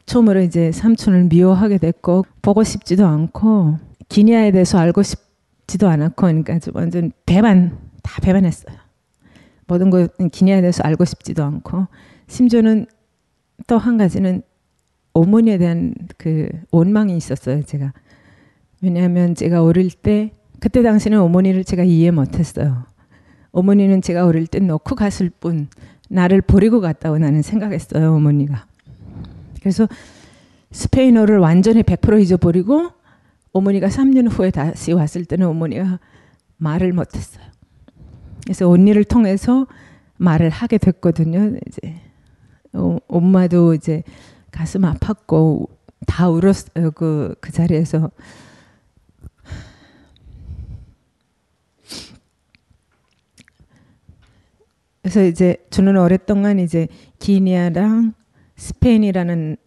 처음으로 이제 삼촌을 미워하게 됐고, 보고 싶지도 않고 기니아에 대해서 알고 싶지도 않았고, 그러니까 완전 배반, 다 배반했어요. 모든 거 기니아에 대해서 알고 싶지도 않고, 심지어는 또 한 가지는 어머니에 대한 그 원망이 있었어요, 제가. 왜냐하면 제가 어릴 때, 그때 당시에는 어머니를 제가 이해 못했어요. 어머니는 제가 어릴 때 놓고 갔을 뿐 나를 버리고 갔다고 나는 생각했어요, 어머니가. 그래서 스페인어를 완전히 백 퍼센트 잊어버리고, 어머니가 삼 년 후에 다시 왔을 때는 어머니가 말을 못했어요. 그래서 언니를 통해서 말을 하게 됐거든요. 이제 어, 엄마도 이제 가슴 아팠고 다 울었어요, 그, 그 자리에서. 그래서 이제 저는 오랫동안 이제 기니아랑 스페인이라는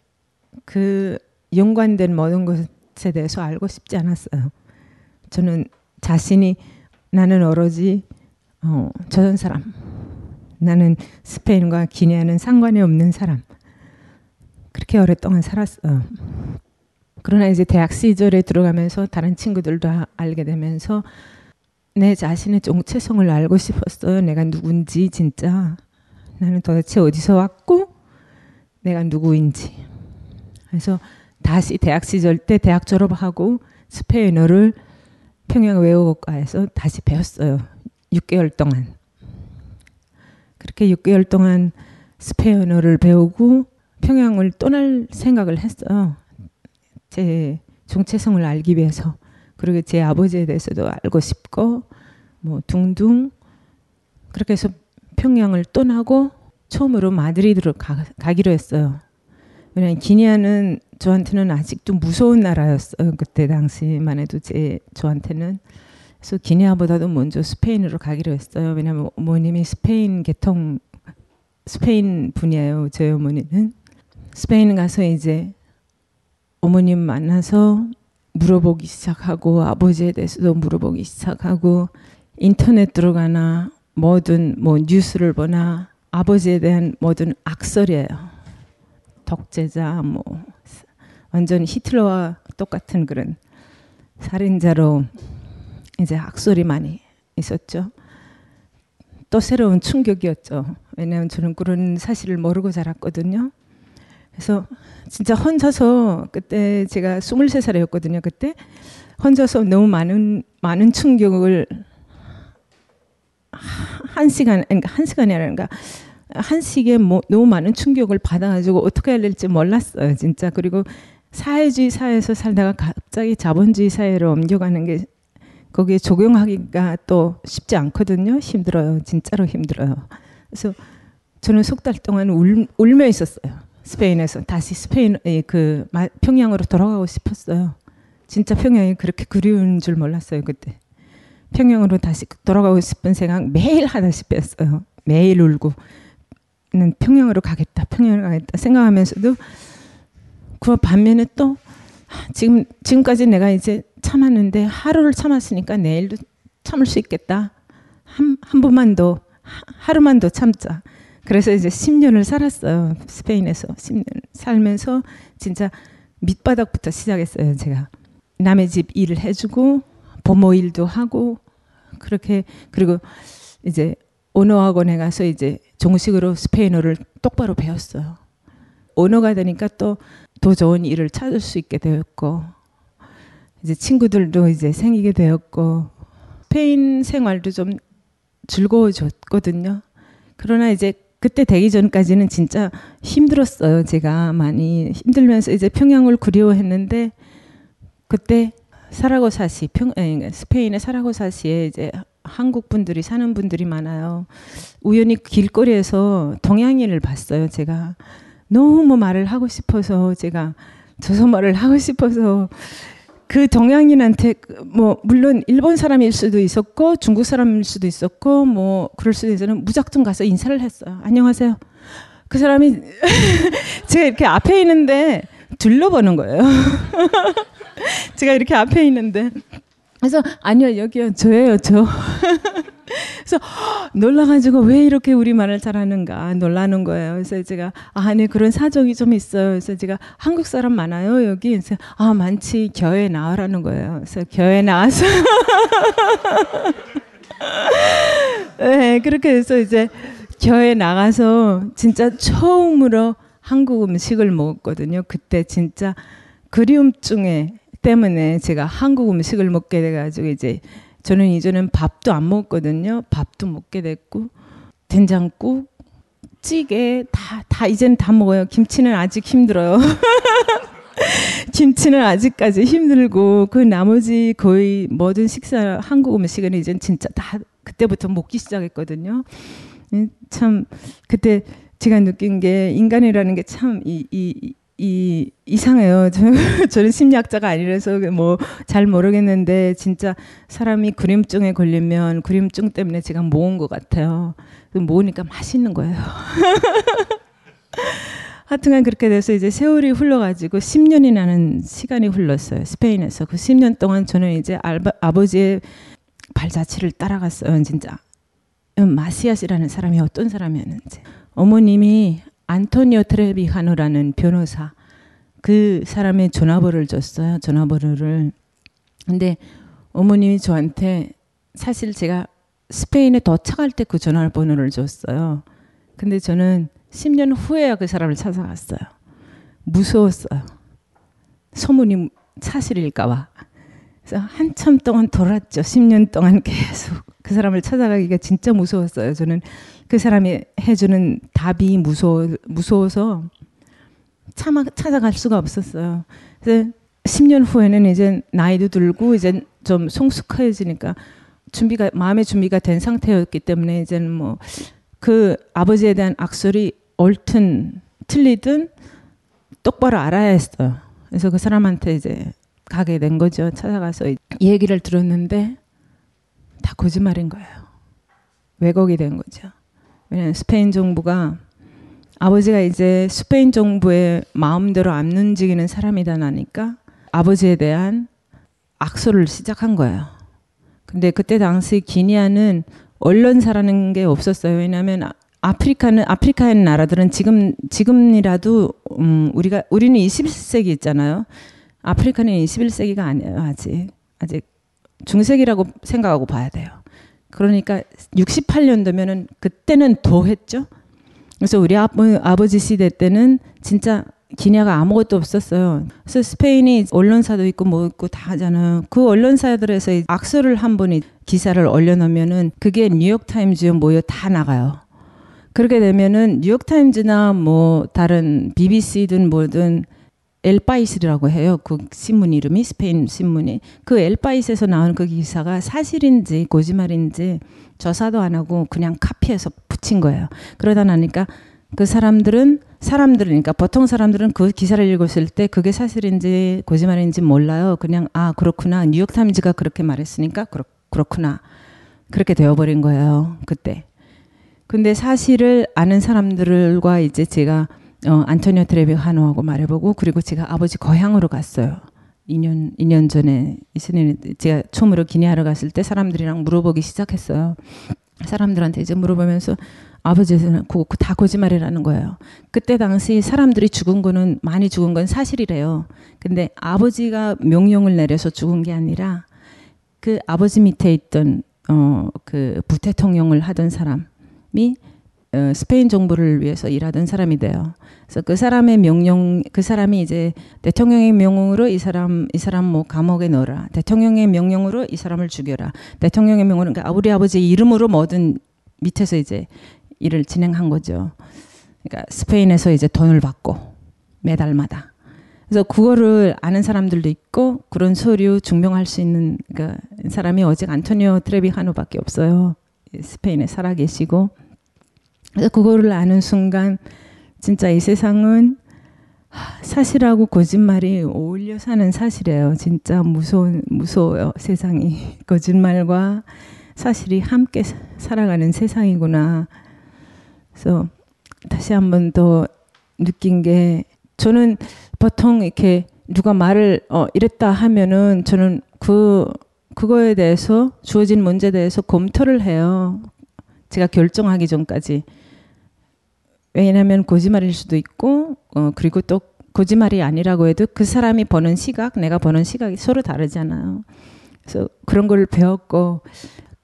그 연관된 모든 것에 대해서 알고 싶지 않았어요. 저는 자신이, 나는 오로지 어, 조선 사람, 나는 스페인과 기니아는 상관이 없는 사람, 그렇게 오랫동안 살았어요. 그러나 이제 대학 시절에 들어가면서 다른 친구들도 알게 되면서 내 자신의 정체성을 알고 싶었어요. 내가 누군지, 진짜 나는 도대체 어디서 왔고 내가 누구인지. 그래서 다시 대학 시절 때 대학 졸업하고 스페인어를 평양 외국어과에서 다시 배웠어요, 육 개월 동안. 그렇게 육 개월 동안 스페인어를 배우고 평양을 떠날 생각을 했어요, 제 정체성을 알기 위해서. 그리고 제 아버지에 대해서도 알고 싶고 뭐 둥둥, 그렇게 해서 평양을 떠나고 처음으로 마드리드로 가, 가기로 했어요. 왜냐하면 기니아는 저한테는 아직도 무서운 나라였어요, 그때 당시만 해도 제 저한테는. 그래서 기니아보다도 먼저 스페인으로 가기로 했어요. 왜냐하면 어머님이 스페인 계통, 스페인 분이에요, 저희 어머니는. 스페인 가서 이제 어머님 만나서 물어보기 시작하고, 아버지에 대해서도 물어보기 시작하고, 인터넷 들어가나 뭐든 뭐 뉴스를 보나 아버지에 대한 뭐든 악설이에요. 독재자, 뭐 완전 히틀러와 똑같은 그런 살인자로 이제 악설이 많이 있었죠. 또 새로운 충격이었죠. 왜냐하면 저는 그런 사실을 모르고 자랐거든요. 그래서 진짜 혼자서, 그때 제가 스물세 살이었거든요. 그때 혼자서 너무 많은 많은 충격을 한 시간, 그러니까 한 시간이 아니라 한 시기에 뭐, 너무 많은 충격을 받아가지고 어떻게 해야 될지 몰랐어요, 진짜. 그리고 사회주의 사회에서 살다가 갑자기 자본주의 사회로 옮겨가는 게, 거기에 적용하기가 또 쉽지 않거든요. 힘들어요, 진짜로 힘들어요. 그래서 저는 석 달 동안 울, 울며 있었어요, 스페인에서. 다시 스페인, 그 평양으로 돌아가고 싶었어요. 진짜 평양이 그렇게 그리운 줄 몰랐어요, 그때. 평양으로 다시 돌아가고 싶은 생각 매일 하다시피 했어요. 매일 울고, 난 평양으로 가겠다, 평양으로 가겠다 생각하면서도, 그 반면에 또 지금, 지금까지 내가 이제 참았는데, 하루를 참았으니까 내일도 참을 수 있겠다, 한, 한 번만 더, 하루만 더 참자. 그래서 이제 십 년을 살았어요, 스페인에서. 십 년 살면서 진짜 밑바닥부터 시작했어요, 제가. 남의 집 일을 해주고 부모 일도 하고, 그렇게. 그리고 이제 언어학원에 가서 이제 정식으로 스페인어를 똑바로 배웠어요. 언어가 되니까 또 더 좋은 일을 찾을 수 있게 되었고, 이제 친구들도 이제 생기게 되었고, 스페인 생활도 좀 즐거워졌거든요. 그러나 이제 그때 되기 전까지는 진짜 힘들었어요, 제가. 많이 힘들면서 이제 평양을 그리워했는데, 그때 사라고사시, 평, 아니, 스페인의 사라고사시에 이제 한국 분들이 사는 분들이 많아요. 우연히 길거리에서 동양인을 봤어요, 제가. 너무 말을 하고 싶어서, 제가 조선말을 하고 싶어서, 그 동양인한테, 뭐 물론 일본 사람일 수도 있었고 중국 사람일 수도 있었고 뭐 그럴 수도 있었는, 무작정 가서 인사를 했어요. 안녕하세요. 그 사람이 제가 이렇게 앞에 있는데 둘러보는 거예요. 제가 이렇게 앞에 있는데. 그래서 아니요, 여기요, 저예요, 저. 그래서 놀라가지고 왜 이렇게 우리말을 잘하는가 놀라는 거예요. 그래서 제가 아, 네, 그런 사정이 좀 있어요. 그래서 제가 한국 사람 많아요 여기. 그래서 아, 많지, 교회 나와라는 거예요. 그래서 교회 나와서 네, 그렇게 해서 이제 교회 나가서 진짜 처음으로 한국 음식을 먹었거든요. 그때 진짜 그리움증에 때문에 제가 한국 음식을 먹게 돼가지고 이제 저는 이전엔 밥도 안 먹었거든요. 밥도 먹게 됐고 된장국, 찌개 다, 다 이제는 다 먹어요. 김치는 아직 힘들어요. 김치는 아직까지 힘들고 그 나머지 거의 모든 식사 한국 음식은 이제는 진짜 다 그때부터 먹기 시작했거든요. 참 그때 제가 느낀 게 인간이라는 게 참 이, 이, 이, 이상해요. 저는 심리학자가 아니라서 뭐 잘 모르겠는데 진짜 사람이 그림증에 걸리면 그림증 때문에 제가 모은 것 같아요. 모으니까 맛있는 거예요. 하여튼간 그렇게 돼서 이제 세월이 흘러가지고 십 년이라는 시간이 흘렀어요. 스페인에서. 그 십 년 동안 저는 이제 알바, 아버지의 발자취를 따라갔어요. 진짜 마시아스라는 사람이 어떤 사람이었는지. 어머님이 안토니오 트레비하노라는 변호사, 그 사람의 전화번호를 줬어요. 전화번호를. 근데 어머님이 저한테 사실 제가 스페인에 도착할 때 그 전화번호를 줬어요. 근데 저는 십 년 후에야 그 사람을 찾아갔어요. 무서웠어요. 소문이 사실일까 봐. 그래서 한참 동안 돌았죠. 십 년 동안 계속 그 사람을 찾아가기가 진짜 무서웠어요. 저는 그 사람이 해주는 답이 무서워, 무서워서 참아, 찾아갈 수가 없었어요. 그래서 십 년 후에는 이제 나이도 들고 이제 좀 성숙해지니까 준비가, 마음의 준비가 된 상태였기 때문에 이제는 뭐 그 아버지에 대한 악설이 옳든 틀리든 똑바로 알아야 했어요. 그래서 그 사람한테 이제 가게 된 거죠. 찾아가서 얘기를 들었는데 다 거짓말인 거예요. 왜곡이 된 거죠. 왜냐하면 스페인 정부가, 아버지가 이제 스페인 정부의 마음대로 안 움직이는 사람이다 나니까 아버지에 대한 악설을 시작한 거예요. 근데 그때 당시 기니아는 언론사라는 게 없었어요. 왜냐하면 아프리카는, 아프리카인 나라들은 지금, 지금이라도 음, 우리가, 우리는 이십 세기 있잖아요. 아프리카는 이십일 세기가 아니에요. 아직 아직 중세기라고 생각하고 봐야 돼요. 그러니까 육십팔 년도면은 그때는 더 했죠. 그래서 우리 아버지 시대 때는 진짜 기냐가 아무것도 없었어요. 그래서 스페인이 언론사도 있고 뭐 있고 다 하잖아요. 그 언론사들에서 악설을 한 번이 기사를 올려놓으면은 그게 뉴욕타임즈에 모여 다 나가요. 그렇게 되면은 뉴욕타임즈나 뭐 다른 비비씨든 뭐든 엘파이스라고 해요. 그 신문 이름이, 스페인 신문이. 그 엘파이스에서 나온 그 기사가 사실인지 거짓말인지 조사도 안 하고 그냥 카피해서 붙인 거예요. 그러다 나니까 그 사람들은, 사람들이니까 보통 사람들은 그 기사를 읽었을 때 그게 사실인지 거짓말인지 몰라요. 그냥 아, 그렇구나. 뉴욕타임즈가 그렇게 말했으니까 그렇, 그렇구나. 그렇게 되어버린 거예요. 그때. 근데 사실을 아는 사람들과 이제 제가 어, 안토니오 트레비하노하고 말해보고, 그리고 제가 아버지 고향으로 갔어요. 이 년, 이 년 전에 제가 처음으로 기니아로 갔을 때 사람들이랑 물어보기 시작했어요. 사람들한테 이제 물어보면서 아버지는 그거 다 거짓말이라는 거예요. 그때 당시 사람들이 죽은 거는, 많이 죽은 건 사실이래요. 근데 아버지가 명령을 내려서 죽은 게 아니라 그 아버지 밑에 있던 어, 그 부대통령을 하던 사람이 스페인 정부를 위해서 일하던 사람이 돼요. 그래서 그 사람의 명령, 그 사람이 이제 대통령의 명령으로 이 사람, 이 사람 뭐 감옥에 넣어라. 대통령의 명령으로 이 사람을 죽여라. 대통령의 명령으로, 그러니까 우리 아버지 이름으로 뭐든 밑에서 이제 일을 진행한 거죠. 그러니까 스페인에서 이제 돈을 받고 매달마다. 그래서 그거를 아는 사람들도 있고 그런 서류 증명할 수 있는, 그러니까 사람이 오직 안토니오 트레비하노밖에 없어요. 스페인에 살아계시고. 그래서 그거를 아는 순간 진짜 이 세상은 사실하고 거짓말이 어울려 사는 사실이에요. 진짜 무서운, 무서워요. 세상이. 거짓말과 사실이 함께 살아가는 세상이구나. 그래서 다시 한 번 더 느낀 게, 저는 보통 이렇게 누가 말을 어, 이랬다 하면은 저는 그, 그거에 대해서 주어진 문제에 대해서 검토를 해요. 제가 결정하기 전까지. 왜냐하면 거짓말일 수도 있고 어, 그리고 또 거짓말이 아니라고 해도 그 사람이 보는 시각, 내가 보는 시각이 서로 다르잖아요. 그래서 그런 걸 배웠고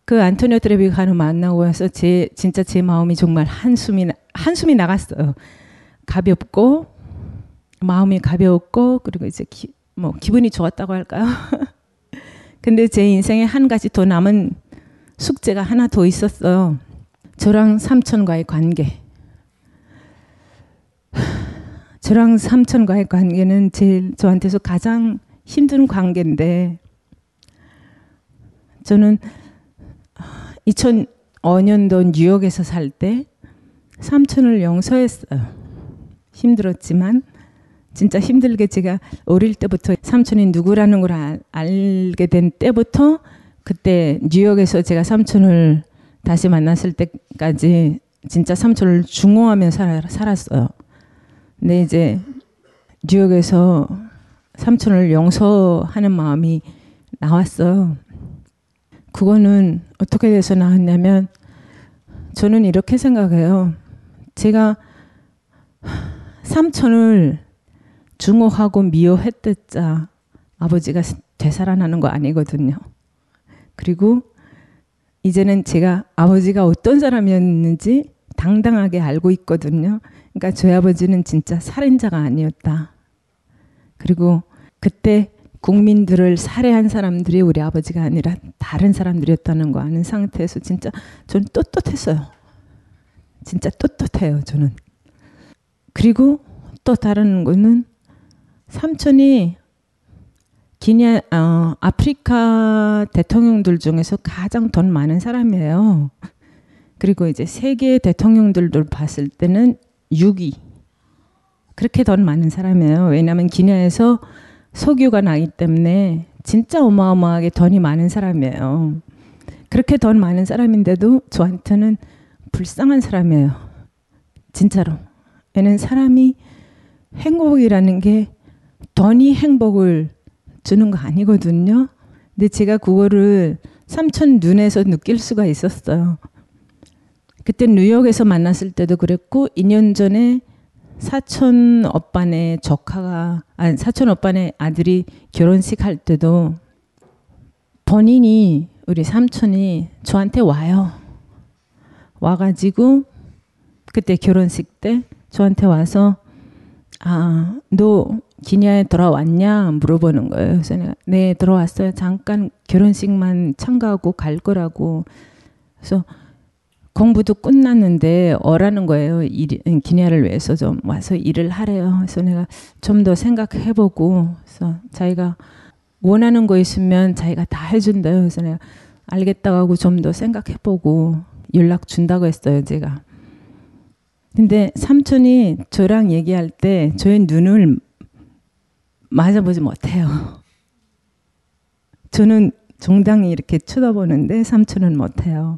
그 안토니오 트레비가노 만나고 와서 제 진짜 제 마음이 정말 한숨이 한숨이 나갔어요. 가볍고 마음이 가벼웠고 그리고 이제 기, 뭐 기분이 좋았다고 할까요? 근데 제 인생에 한 가지 더 남은 숙제가 하나 더 있었어요. 저랑 삼촌과의 관계. 저랑 삼촌과의 관계는 제일 저한테서 가장 힘든 관계인데 저는 이천오 년도 뉴욕에서 살 때 삼촌을 용서했어요. 힘들었지만 진짜 힘들게 제가 어릴 때부터 삼촌이 누구라는 걸 아, 알게 된 때부터 그때 뉴욕에서 제가 삼촌을 다시 만났을 때까지 진짜 삼촌을 증오하며 살, 살았어요. 근데 이제 뉴욕에서 삼촌을 용서하는 마음이 나왔어요. 그거는 어떻게 돼서 나왔냐면 저는 이렇게 생각해요. 제가 삼촌을 증오하고 미워했댔자 아버지가 되살아나는 거 아니거든요. 그리고 이제는 제가 아버지가 어떤 사람이었는지 당당하게 알고 있거든요. 그러니까 저희 아버지는 진짜 살인자가 아니었다. 그리고 그때 국민들을 살해한 사람들이 우리 아버지가 아니라 다른 사람들이었다는 거 아는 상태에서 진짜 저는 떳떳했어요. 진짜 떳떳해요, 저는. 그리고 또 다른 거는 삼촌이 기냐, 어, 아프리카 대통령들 중에서 가장 돈 많은 사람이에요. 그리고 이제 세계 대통령들도 봤을 때는 육 위. 그렇게 돈 많은 사람이에요. 왜냐하면 기냐에서 석유가 나기 때문에 진짜 어마어마하게 돈이 많은 사람이에요. 그렇게 돈 많은 사람인데도 저한테는 불쌍한 사람이에요. 진짜로. 얘는 사람이 행복이라는 게 돈이 행복을 주는 거 아니거든요. 근데 제가 그거를 삼촌 눈에서 느낄 수가 있었어요. 그때 뉴욕에서 만났을 때도 그랬고 이 년 전에 사촌 오빠네 조카가 아니 사촌 오빠네 아들이 결혼식 할 때도 본인이 우리 삼촌이 저한테 와요. 와가지고 그때 결혼식 때 저한테 와서 아, 너 기냐에 돌아왔냐 물어보는 거예요. 그래서 내가 네 들어왔어요. 잠깐 결혼식만 참가하고 갈 거라고. 그래서 공부도 끝났는데 어라는 거예요. 일, 기냐를 위해서 좀 와서 일을 하래요. 그래서 내가 좀 더 생각해보고 그래서 자기가 원하는 거 있으면 자기가 다 해준대요. 그래서 내가 알겠다고 하고 좀 더 생각해보고 연락 준다고 했어요. 제가. 근데 삼촌이 저랑 얘기할 때 저의 눈을 맞아보지 못해요. 저는 정당히 이렇게 쳐다보는데 삼촌은 못해요.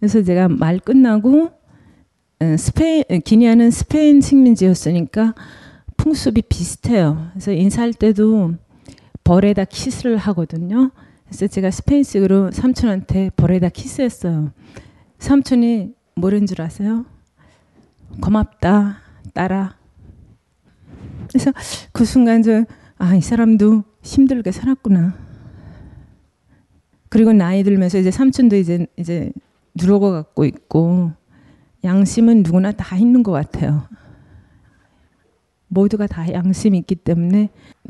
그래서 제가 말 끝나고 스페인, 기니아는 스페인 식민지였으니까 풍습이 비슷해요. 그래서 인사할 때도 볼에다 키스를 하거든요. 그래서 제가 스페인식으로 삼촌한테 볼에다 키스했어요. 삼촌이 뭐라는 줄 아세요? 고맙다, 딸아. 그래서 그 순간 저, 아, 이 사람도 힘들게 살았구나. 그리고 나이 들면서 이제 삼촌도 이제, 이제 늙어가고 있고 양심은 누구나 다 있는 것 같아요. 모두가 다 양심이 있기 때문에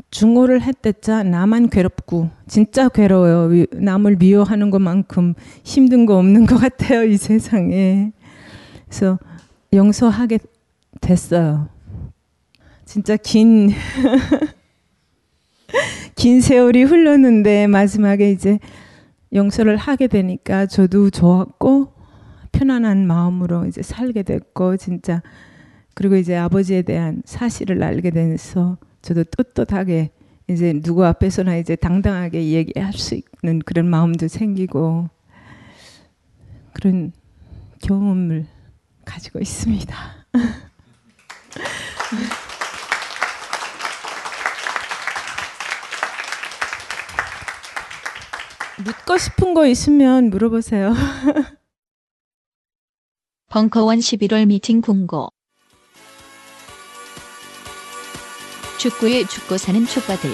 증오를 했댔자 나만 괴롭고 진짜 괴로워요. 남을 미워하는 것만큼 힘든 거 없는 것 같아요. 이 세상에. 그래서 용서하게 됐어요. 진짜 긴, 긴 세월이 흘렀는데 마지막에 이제 용서를 하게 되니까 저도 좋았고 편안한 마음으로 이제 살게 됐고 진짜 그리고 이제 아버지에 대한 사실을 알게 돼서 저도 떳떳하게 이제 누구 앞에서나 이제 당당하게 얘기할 수 있는 그런 마음도 생기고 그런 경험을 가지고 있습니다. 묻고 싶은 거 있으면 물어보세요. 벙커원 십일월 미팅 공고. 축구의 축구사는 축구들.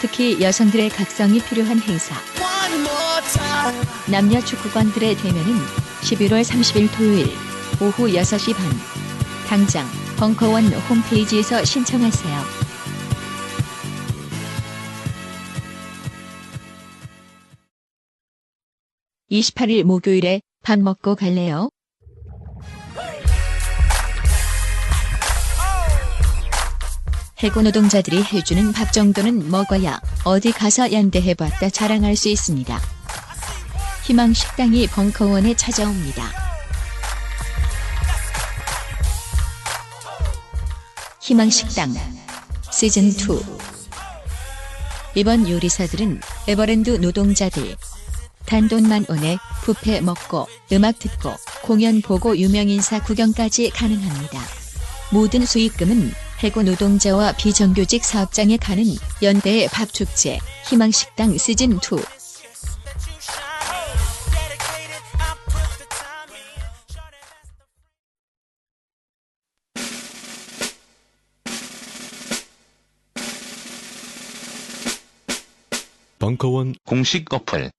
특히 여성들의 각성이 필요한 행사. 남녀 축구관들의 대면은 십일월 삼십일 토요일 오후 여섯 시 반. 당장 벙커원 홈페이지에서 신청하세요. 이십팔일 목요일에 밥 먹고 갈래요? 해고 노동자들이 해주는 밥 정도는 먹어야 어디 가서 연대해봤다 자랑할 수 있습니다. 희망식당이 벙커원에 찾아옵니다. 희망식당 시즌 투. 이번 요리사들은 에버랜드 노동자들. 단돈 만 원에 뷔페 먹고 음악 듣고 공연 보고 유명인사 구경까지 가능합니다. 모든 수익금은 해고 노동자와 비정규직 사업장에 가는 연대의 밥축제 희망식당 시즌 투. 벙커원 공식 어플.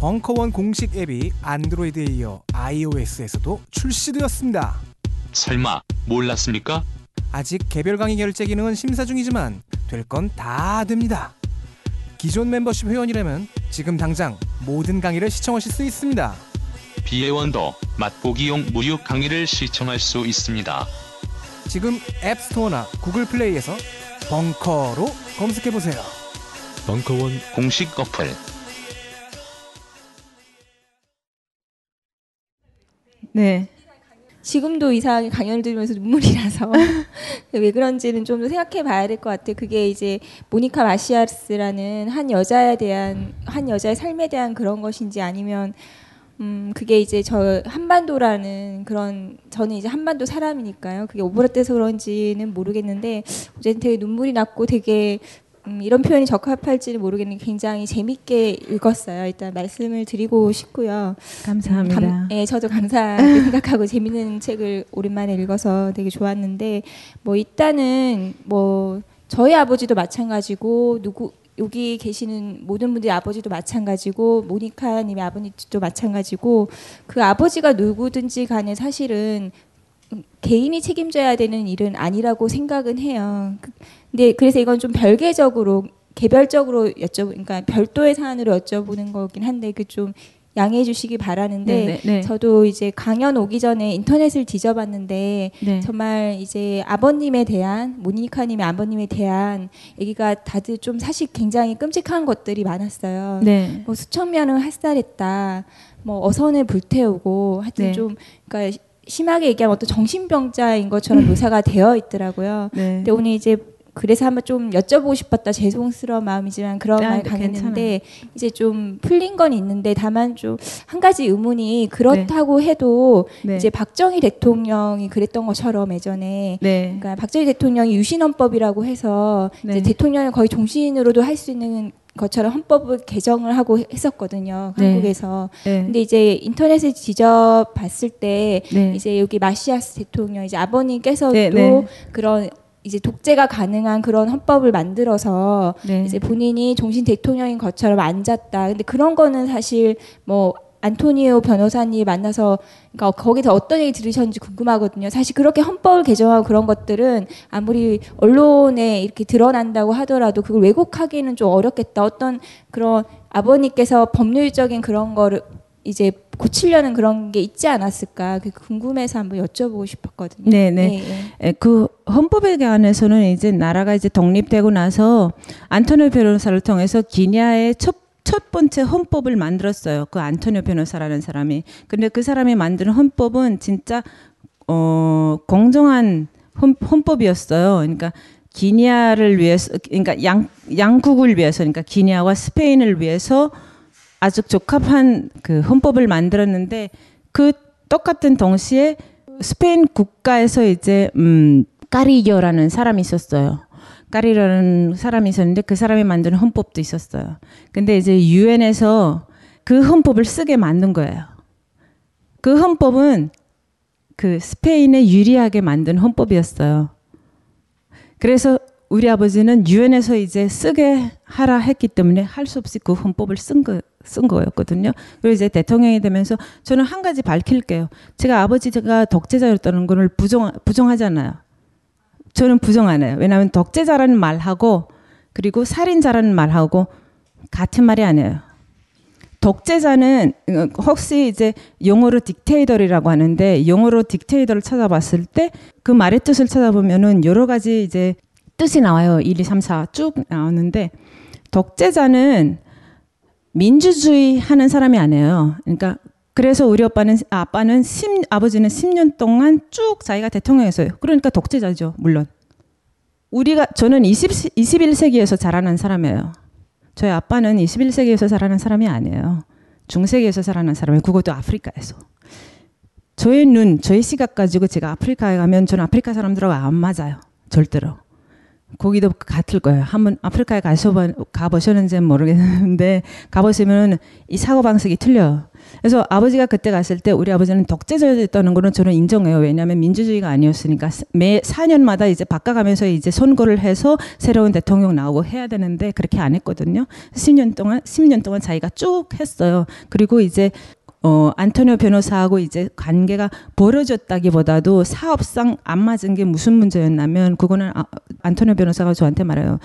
벙커원 공식 앱이 안드로이드에 이어 아이오에스에서도 출시되었습니다. 설마 몰랐습니까? 아직 개별 강의 결제 기능은 심사 중이지만 될 건 다 됩니다. 기존 멤버십 회원이라면 지금 당장 모든 강의를 시청하실 수 있습니다. 비회원도 맛보기용 무료 강의를 시청할 수 있습니다. 지금 앱스토어나 구글 플레이에서 벙커로 검색해보세요. 벙커원 공식 어플. 네. 지금도 이상하게 강연을 들으면서 눈물이 나서 왜 그런지는 좀 더 생각해 봐야 될 것 같아요. 그게 이제 모니카 마시아스라는 한 여자에 대한, 한 여자의 삶에 대한 그런 것인지 아니면 음 그게 이제 저 한반도라는 그런, 저는 이제 한반도 사람이니까요. 그게 오버랩돼서 그런지는 모르겠는데 어쨌든 되게 눈물이 났고 되게 음 이런 표현이 적합할지는 모르겠는데 굉장히 재밌게 읽었어요. 일단 말씀을 드리고 싶고요. 감사합니다. 감, 예, 저도 감사하게 생각하고 재밌는 책을 오랜만에 읽어서 되게 좋았는데 뭐 일단은 뭐 저희 아버지도 마찬가지고 누구 여기 계시는 모든 분들의 아버지도 마찬가지고 모니카 님의 아버지도 마찬가지고 그 아버지가 누구든지 간에 사실은 개인이 책임져야 되는 일은 아니라고 생각은 해요. 근데 그래서 이건 좀 별개적으로 개별적으로 여쭤, 그러니까 별도의 사안으로 여쭤보는 거긴 한데 그 좀 양해해 주시기 바라는데 네, 네, 네. 저도 이제 강연 오기 전에 인터넷을 뒤져봤는데 네. 정말 이제 아버님에 대한 모니카님의 아버님에 대한 얘기가 다들 좀 사실 굉장히 끔찍한 것들이 많았어요. 네. 뭐 수천 명을 학살했다, 뭐 어선을 불태우고 하여튼 네. 좀 그러니까. 심하게 얘기하면 어떤 정신병자인 것처럼 묘사가 되어 있더라고요. 네. 근데 오늘 이제 그래서 한번 좀 여쭤보고 싶었다. 죄송스러운 마음이지만 그런 아, 말 강했는데 괜찮아요. 이제 좀 풀린 건 있는데 다만 좀 한 가지 의문이 그렇다고 네. 해도 네. 이제 박정희 대통령이 그랬던 것처럼 예전에 네. 그러니까 박정희 대통령이 유신헌법이라고 해서 네. 이제 대통령을 거의 종신으로도 할 수 있는 것처럼 헌법을 개정을 하고 했었거든요. 한국에서. 네. 네. 근데 이제 인터넷에 뒤져봤을 때 네. 이제 여기 마시아스 대통령 이제 아버님께서도 네. 네. 그런 이제 독재가 가능한 그런 헌법을 만들어서 네. 이제 본인이 종신 대통령인 것처럼 앉았다. 근데 그런 거는 사실 뭐 안토니오 변호사님 만나서 그러니까 거기서 어떤 얘기 들으셨는지 궁금하거든요. 사실 그렇게 헌법을 개정하고 그런 것들은 아무리 언론에 이렇게 드러난다고 하더라도 그걸 왜곡하기는 좀 어렵겠다. 어떤 그런 아버님께서 법률적인 그런 거를 이제 고치려는 그런 게 있지 않았을까 궁금해서 한번 여쭤보고 싶었거든요. 네네. 네. 그 헌법에 관해서는 이제 나라가 이제 독립되고 나서 안토니오 변호사를 통해서 기냐의 첫 첫 번째 헌법을 만들었어요. 그 안토니오 변호사라는 사람이. 근데 그 사람이 만든 헌법은 진짜 어, 공정한 헌, 헌법이었어요. 그러니까 기니아를 위해서, 그러니까 양 양국을 위해서, 그러니까 기니아와 스페인을 위해서 아주 적합한 그 헌법을 만들었는데 그 똑같은 동시에 스페인 국가에서 이제 음, 까리교라는 사람이 있었어요. 까리라는 사람이 있었는데 그 사람이 만든 헌법도 있었어요. 근데 이제 유엔에서 그 헌법을 쓰게 만든 거예요. 그 헌법은 그 스페인에 유리하게 만든 헌법이었어요. 그래서 우리 아버지는 유엔에서 이제 쓰게 하라 했기 때문에 할 수 없이 그 헌법을 쓴, 거, 쓴 거였거든요. 그리고 이제 대통령이 되면서 저는 한 가지 밝힐게요. 제가 아버지가 독재자였다는 걸 부정, 부정하지 않아요. 저는 부정 안 해요. 왜냐하면 독재자라는 말하고 그리고 살인자라는 말하고 같은 말이 아니에요. 독재자는 혹시 이제 영어로 딕테이터라고 하는데 영어로 딕테이터를 찾아봤을 때 그 말의 뜻을 찾아보면은 여러 가지 이제 뜻이 나와요. 일, 이, 삼, 사 쭉 나오는데 독재자는 민주주의 하는 사람이 아니에요. 그러니까 그래서 우리 오빠는 아빠는 십, 아버지는 십 년 동안 쭉 자기가 대통령이었어요. 그러니까 독재자죠. 물론 우리가 저는 이십, 이십일 세기에서 자라는 사람이에요. 저희 아빠는 이십일 세기에서 자라는 사람이 아니에요. 중세기에서 자라는 사람이에요. 그것도 아프리카에서. 저의 눈, 저의 시각 가지고 제가 아프리카에 가면 저는 아프리카 사람들하고 안 맞아요. 절대로. 거기도 같을 거예요. 한번 아프리카에 가보셨는지는 모르겠는데 가보시면 이 사고방식이 틀려요. 그래서 아버지가 그때 갔을 때 우리 아버지는 독재자였다는 거는 저는 인정해요. 왜냐하면 민주주의가 아니었으니까 매 사 년마다 이제 바꿔가면서 이제 선거를 해서 새로운 대통령 나오고 해야 되는데 그렇게 안 했거든요. 십 년 동안 십 년 동안 자기가 쭉 했어요. 그리고 이제 어, 안토니오 변호사하고 이제 관계가 벌어졌다기보다도 사업상 안 맞은 게 무슨 문제였냐면 그거는 아, 안토니오 변호사가 저한테 말해요.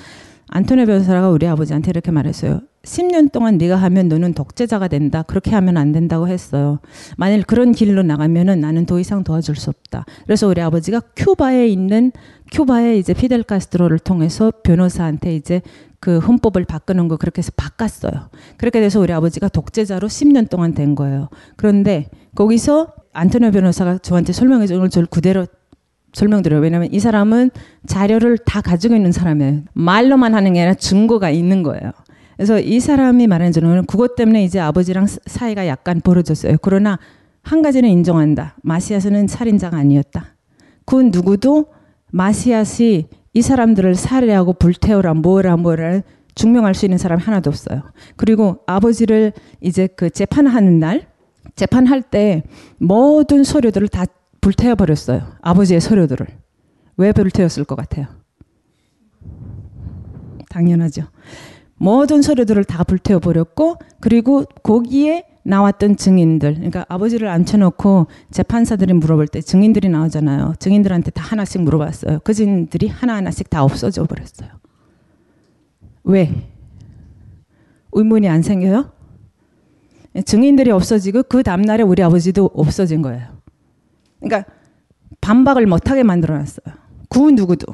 안토니오 변호사가 우리 아버지한테 이렇게 말했어요. 십 년 동안 네가 하면 너는 독재자가 된다. 그렇게 하면 안 된다고 했어요. 만일 그런 길로 나가면은 나는 더 이상 도와줄 수 없다. 그래서 우리 아버지가 큐바에 있는 큐바의 이제 피델 카스트로를 통해서 변호사한테 이제 그 헌법을 바꾸는 거 그렇게 해서 바꿨어요. 그렇게 돼서 우리 아버지가 독재자로 십 년 동안 된 거예요. 그런데 거기서 안토니오 변호사가 저한테 설명해 준 걸 저를 그대로 설명드려요. 왜냐하면 이 사람은 자료를 다 가지고 있는 사람이에요. 말로만 하는 게 아니라 증거가 있는 거예요. 그래서 이 사람이 말하는 저는 그것 때문에 이제 아버지랑 사이가 약간 벌어졌어요. 그러나 한 가지는 인정한다. 마시아스는 살인자가 아니었다. 그 누구도 마시아스 이 사람들을 살해하고 불태우라 뭐라 뭐라 증명할 수 있는 사람 하나도 없어요. 그리고 아버지를 이제 그 재판하는 날 재판할 때 모든 서류들을 다 불태워버렸어요. 아버지의 서류들을. 왜 불태웠을 것 같아요? 당연하죠. 모든 서류들을 다 불태워버렸고 그리고 거기에 나왔던 증인들 그러니까 아버지를 앉혀놓고 재판사들이 물어볼 때 증인들이 나오잖아요. 증인들한테 다 하나씩 물어봤어요. 그 증인들이 하나하나씩 다 없어져 버렸어요. 왜? 의문이 안 생겨요? 증인들이 없어지고 그 다음날에 우리 아버지도 없어진 거예요. 그러니까 반박을 못하게 만들어놨어요. 그 누구도.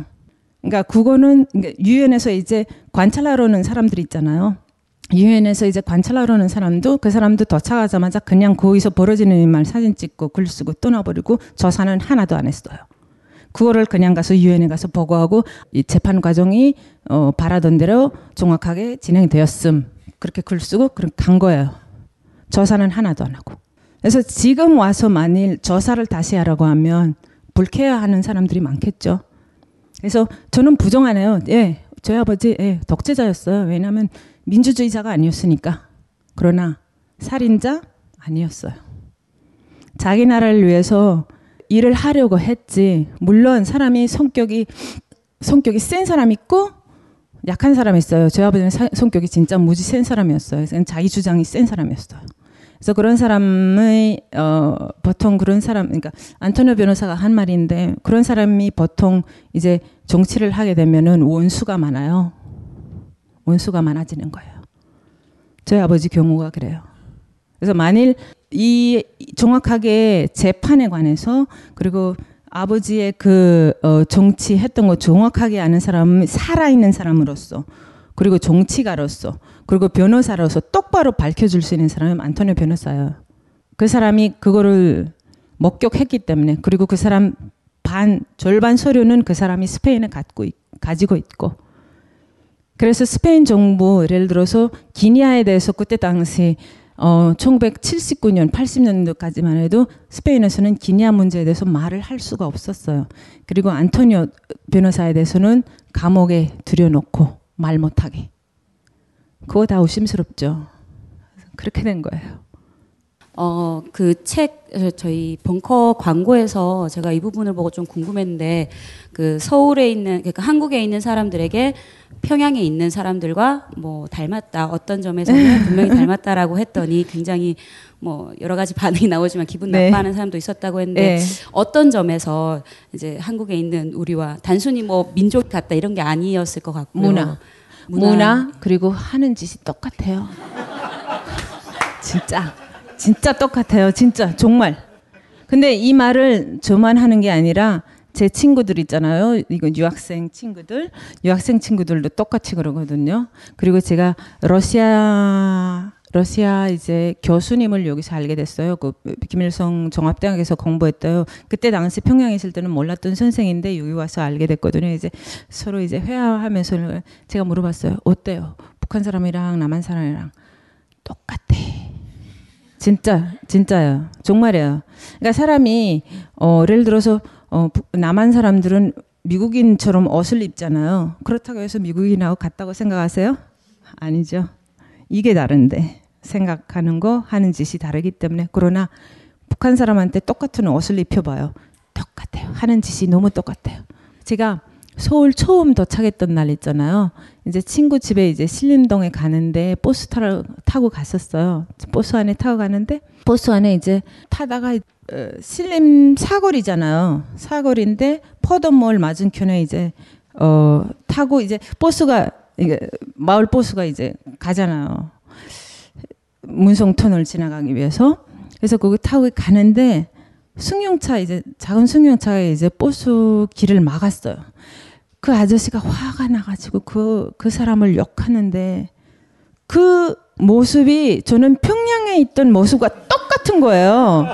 그러니까 그거는 유엔에서 이제 관찰하러 오는 사람들이 있잖아요. 유엔에서 이제 관찰하러 오는 사람도 그 사람도 도착하자마자 그냥 거기서 벌어지는 말 사진 찍고 글 쓰고 떠나버리고 조사는 하나도 안 했어요. 그거를 그냥 가서 유엔에 가서 보고하고 이 재판 과정이 어, 바라던 대로 정확하게 진행되었음. 그렇게 글 쓰고 그렇게 간 거예요. 조사는 하나도 안 하고. 그래서 지금 와서 만일 조사를 다시 하라고 하면 불쾌해하는 사람들이 많겠죠. 그래서 저는 부정 안 해요. 예, 저희 아버지 예, 독재자였어요. 왜냐하면 민주주의자가 아니었으니까. 그러나 살인자 아니었어요. 자기 나라를 위해서 일을 하려고 했지. 물론 사람이 성격이 성격이 센 사람 있고 약한 사람 있어요. 저희 아버지는 사, 성격이 진짜 무지 센 사람이었어요. 자기 주장이 센 사람이었어요. 그래서 그런 사람의 어, 보통 그런 사람 그러니까 안토니오 변호사가 한 말인데 그런 사람이 보통 이제 정치를 하게 되면은 원수가 많아요. 원수가 많아지는 거예요. 저희 아버지 경우가 그래요. 그래서 만일 이 정확하게 재판에 관해서 그리고 아버지의 그 어, 정치했던 거 정확하게 아는 사람 살아있는 사람으로서 그리고 정치가로서 그리고 변호사로서 똑바로 밝혀줄 수 있는 사람은 안토니오 변호사예요. 그 사람이 그거를 목격했기 때문에 그리고 그 사람 반 절반 서류는 그 사람이 스페인에 갖고 있, 가지고 있고 그래서 스페인 정부 예를 들어서 기니아에 대해서 그때 당시 어, 천구백칠십구 년 팔십 년도까지만 해도 스페인에서는 기니아 문제에 대해서 말을 할 수가 없었어요. 그리고 안토니오 변호사에 대해서는 감옥에 들여놓고 말 못하게. 그거 다 의심스럽죠. 그렇게 된 거예요. 어, 그 책, 저희 벙커 광고에서 제가 이 부분을 보고 좀 궁금했는데, 그 서울에 있는, 그러니까 한국에 있는 사람들에게 평양에 있는 사람들과 뭐 닮았다, 어떤 점에서는 분명히 닮았다라고 했더니 굉장히 뭐 여러 가지 반응이 나오지만 기분 네. 나빠하는 사람도 있었다고 했는데 네. 어떤 점에서 이제 한국에 있는 우리와 단순히 뭐 민족 같다 이런 게 아니었을 것 같고. 문화. 문화, 문화 그리고 하는 짓이 똑같아요. 진짜. 진짜 똑같아요. 진짜 정말. 근데 이 말을 저만 하는 게 아니라 제 친구들 있잖아요. 이거 유학생 친구들. 유학생 친구들도 똑같이 그러거든요. 그리고 제가 러시아 러시아 이제 교수님을 여기서 알게 됐어요. 그 김일성 종합대학에서 공부했어요. 그때 당시 평양에 있을 때는 몰랐던 선생인데 여기 와서 알게 됐거든요. 이제 서로 이제 회화하면서 제가 물어봤어요. 어때요? 북한 사람이랑 남한 사람이랑 똑같아. 진짜 진짜요. 정말이에요. 그러니까 사람이 어, 예를 들어서 어, 남한 사람들은 미국인처럼 옷을 입잖아요. 그렇다고 해서 미국인하고 같다고 생각하세요? 아니죠. 이게 다른데 생각하는 거 하는 짓이 다르기 때문에. 그러나 북한 사람한테 똑같은 옷을 입혀봐요. 똑같아요. 하는 짓이 너무 똑같아요. 제가 서울 처음 도착했던 날 있잖아요. 이제 친구 집에 이제 신림동에 가는데 버스 타고 갔었어요. 버스 안에 타고 가는데 버스 안에 이제 타다가 신림 사거리잖아요. 사거리인데 포도몰 맞은편에 이제 어 타고 이제 버스가 이게 마을 버스가 이제 가잖아요. 문성터널 지나가기 위해서. 그래서 거기 타고 가는데 승용차 이제 작은 승용차가 이제 버스 길을 막았어요. 그 아저씨가 화가 나가지고 그, 그 사람을 욕하는데 그 모습이 저는 평양에 있던 모습과 똑같은 거예요.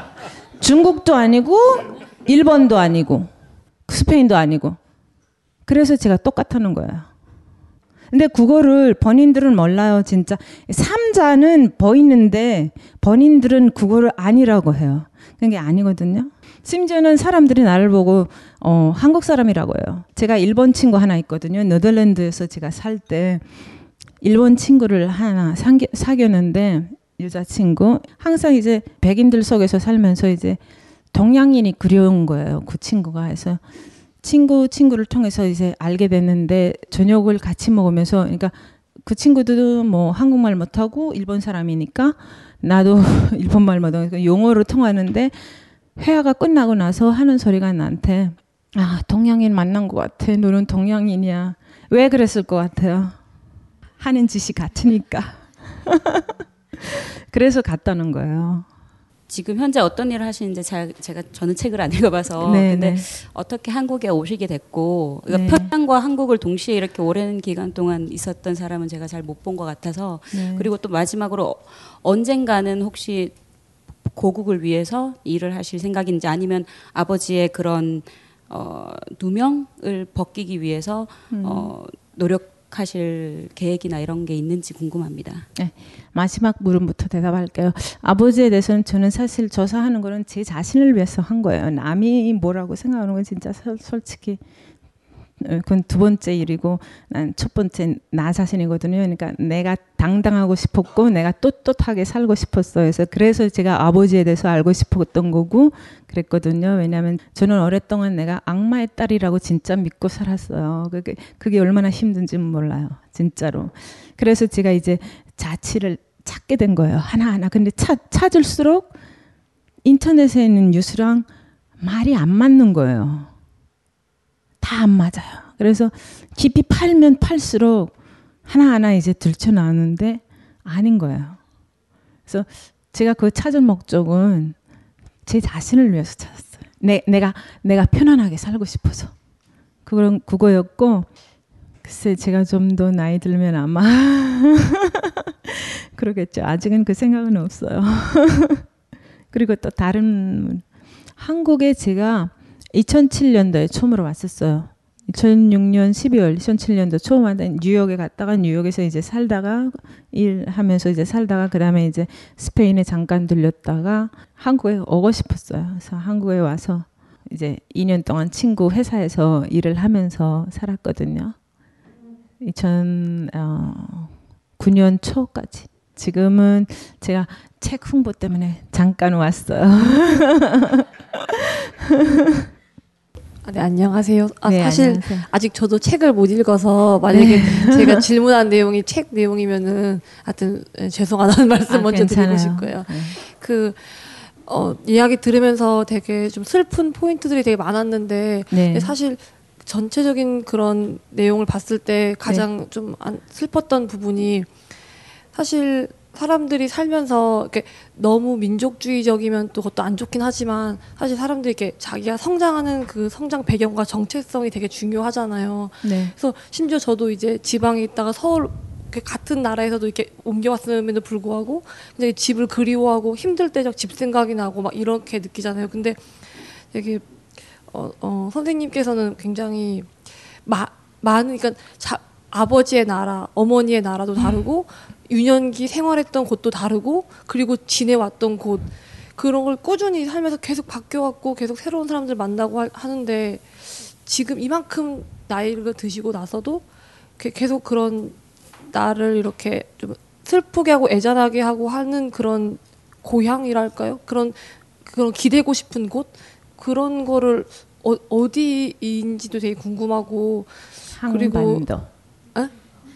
중국도 아니고 일본도 아니고 스페인도 아니고. 그래서 제가 똑같다는 거예요. 근데 그거를 본인들은 몰라요. 진짜 삼자는 보이는데 본인들은 그거를 아니라고 해요. 그게 아니거든요. 심지어는 사람들이 나를 보고 어, 한국 사람이라고 해요. 제가 일본 친구 하나 있거든요. 네덜란드에서 제가 살 때 일본 친구를 하나 상기, 사귀었는데 여자친구. 항상 이제 백인들 속에서 살면서 이제 동양인이 그리운 거예요. 그 친구가. 해서 친구 친구를 통해서 이제 알게 됐는데 저녁을 같이 먹으면서 그러니까 그 친구도 뭐 한국말 못하고 일본 사람이니까 나도 일본말 못하고 영어로 통하는데 회화가 끝나고 나서 하는 소리가 나한테 아 동양인 만난 것 같아. 너는 동양인이야. 왜 그랬을 것 같아요? 하는 짓이 같으니까. 그래서 같다는 거예요. 지금 현재 어떤 일을 하시는지 잘 제가 저는 책을 안 읽어봐서 네, 근데 네. 어떻게 한국에 오시게 됐고 그러니까 네. 평양과 한국을 동시에 이렇게 오랜 기간 동안 있었던 사람은 제가 잘 못 본 것 같아서 네. 그리고 또 마지막으로 언젠가는 혹시 고국을 위해서 일을 하실 생각인지 아니면 아버지의 그런 어, 누명을 벗기기 위해서 음. 어, 노력하실 계획이나 이런 게 있는지 궁금합니다. 네. 마지막 물음부터 대답할게요. 아버지에 대해서는 저는 사실 조사하는 거는 제 자신을 위해서 한 거예요. 남이 뭐라고 생각하는 건 진짜 서, 솔직히 그건 두 번째 일이고 난 첫 번째 나 자신이거든요. 그러니까 내가 당당하고 싶었고 내가 떳떳하게 살고 싶었어요. 그래서 그래서 제가 아버지에 대해서 알고 싶었던 거고 그랬거든요. 왜냐하면 저는 오랫동안 내가 악마의 딸이라고 진짜 믿고 살았어요. 그게, 그게 얼마나 힘든지 몰라요. 진짜로. 그래서 제가 이제 자취를 찾게 된 거예요. 하나하나. 근데 차, 찾을수록 인터넷에 있는 뉴스랑 말이 안 맞는 거예요. 다 안 맞아요. 그래서 깊이 팔면 팔수록 하나하나 이제 들춰나오는데 아닌 거예요. 그래서 제가 그 찾은 목적은 제 자신을 위해서 찾았어요. 내, 내가 내가 편안하게 살고 싶어서. 그런 그거였고 글쎄 제가 좀 더 나이 들면 아마 그러겠죠. 아직은 그 생각은 없어요. 그리고 또 다른 한국에 제가 이천칠 년도에 처음으로 왔었어요. 이천육 년 십이월 이천칠 년도 처음 왔다. 뉴욕에 갔다가 뉴욕에서 이제 살다가 일하면서 이제 살다가 그다음에 이제 스페인에 잠깐 들렸다가 한국에 오고 싶었어요. 그래서 한국에 와서 이제 이 년 동안 친구 회사에서 일을 하면서 살았거든요. 이천구 년 초까지. 지금은 제가 책 홍보 때문에 잠깐 왔어요. 네, 안녕하세요. 아, 네, 사실 안녕하세요. 아직 저도 책을 못 읽어서 만약에 네. 제가 질문한 내용이 책 내용이면은 하여튼 죄송하다는 말씀 아, 먼저 괜찮아요. 드리고 싶고요. 네. 그 어, 이야기 들으면서 되게 좀 슬픈 포인트들이 되게 많았는데 네. 사실 전체적인 그런 내용을 봤을 때 가장 네. 좀 안, 슬펐던 부분이 사실 사람들이 살면서 이렇게 너무 민족주의적이면 또 그것도 안 좋긴 하지만 사실 사람들이 이렇게 자기가 성장하는 그 성장 배경과 정체성이 되게 중요하잖아요. 네. 그래서 심지어 저도 이제 지방에 있다가 서울 같은 나라에서도 이렇게 옮겨왔음에도 불구하고 이제 집을 그리워하고 힘들 때 집 생각이 나고 막 이렇게 느끼잖아요. 근데 되게 어, 어, 선생님께서는 굉장히 마, 많은 그러니까 자, 아버지의 나라, 어머니의 나라도 다르고 유년기 생활했던 곳도 다르고 그리고 지내왔던 곳 그런 걸 꾸준히 살면서 계속 바뀌어왔고 계속 새로운 사람들 만나고 하, 하는데 지금 이만큼 나이를 드시고 나서도 계속 그런 나를 이렇게 좀 슬프게 하고 애잔하게 하고 하는 그런 고향이랄까요? 그런 그런 기대고 싶은 곳 그런 거를 어, 어디인지도 되게 궁금하고 그리고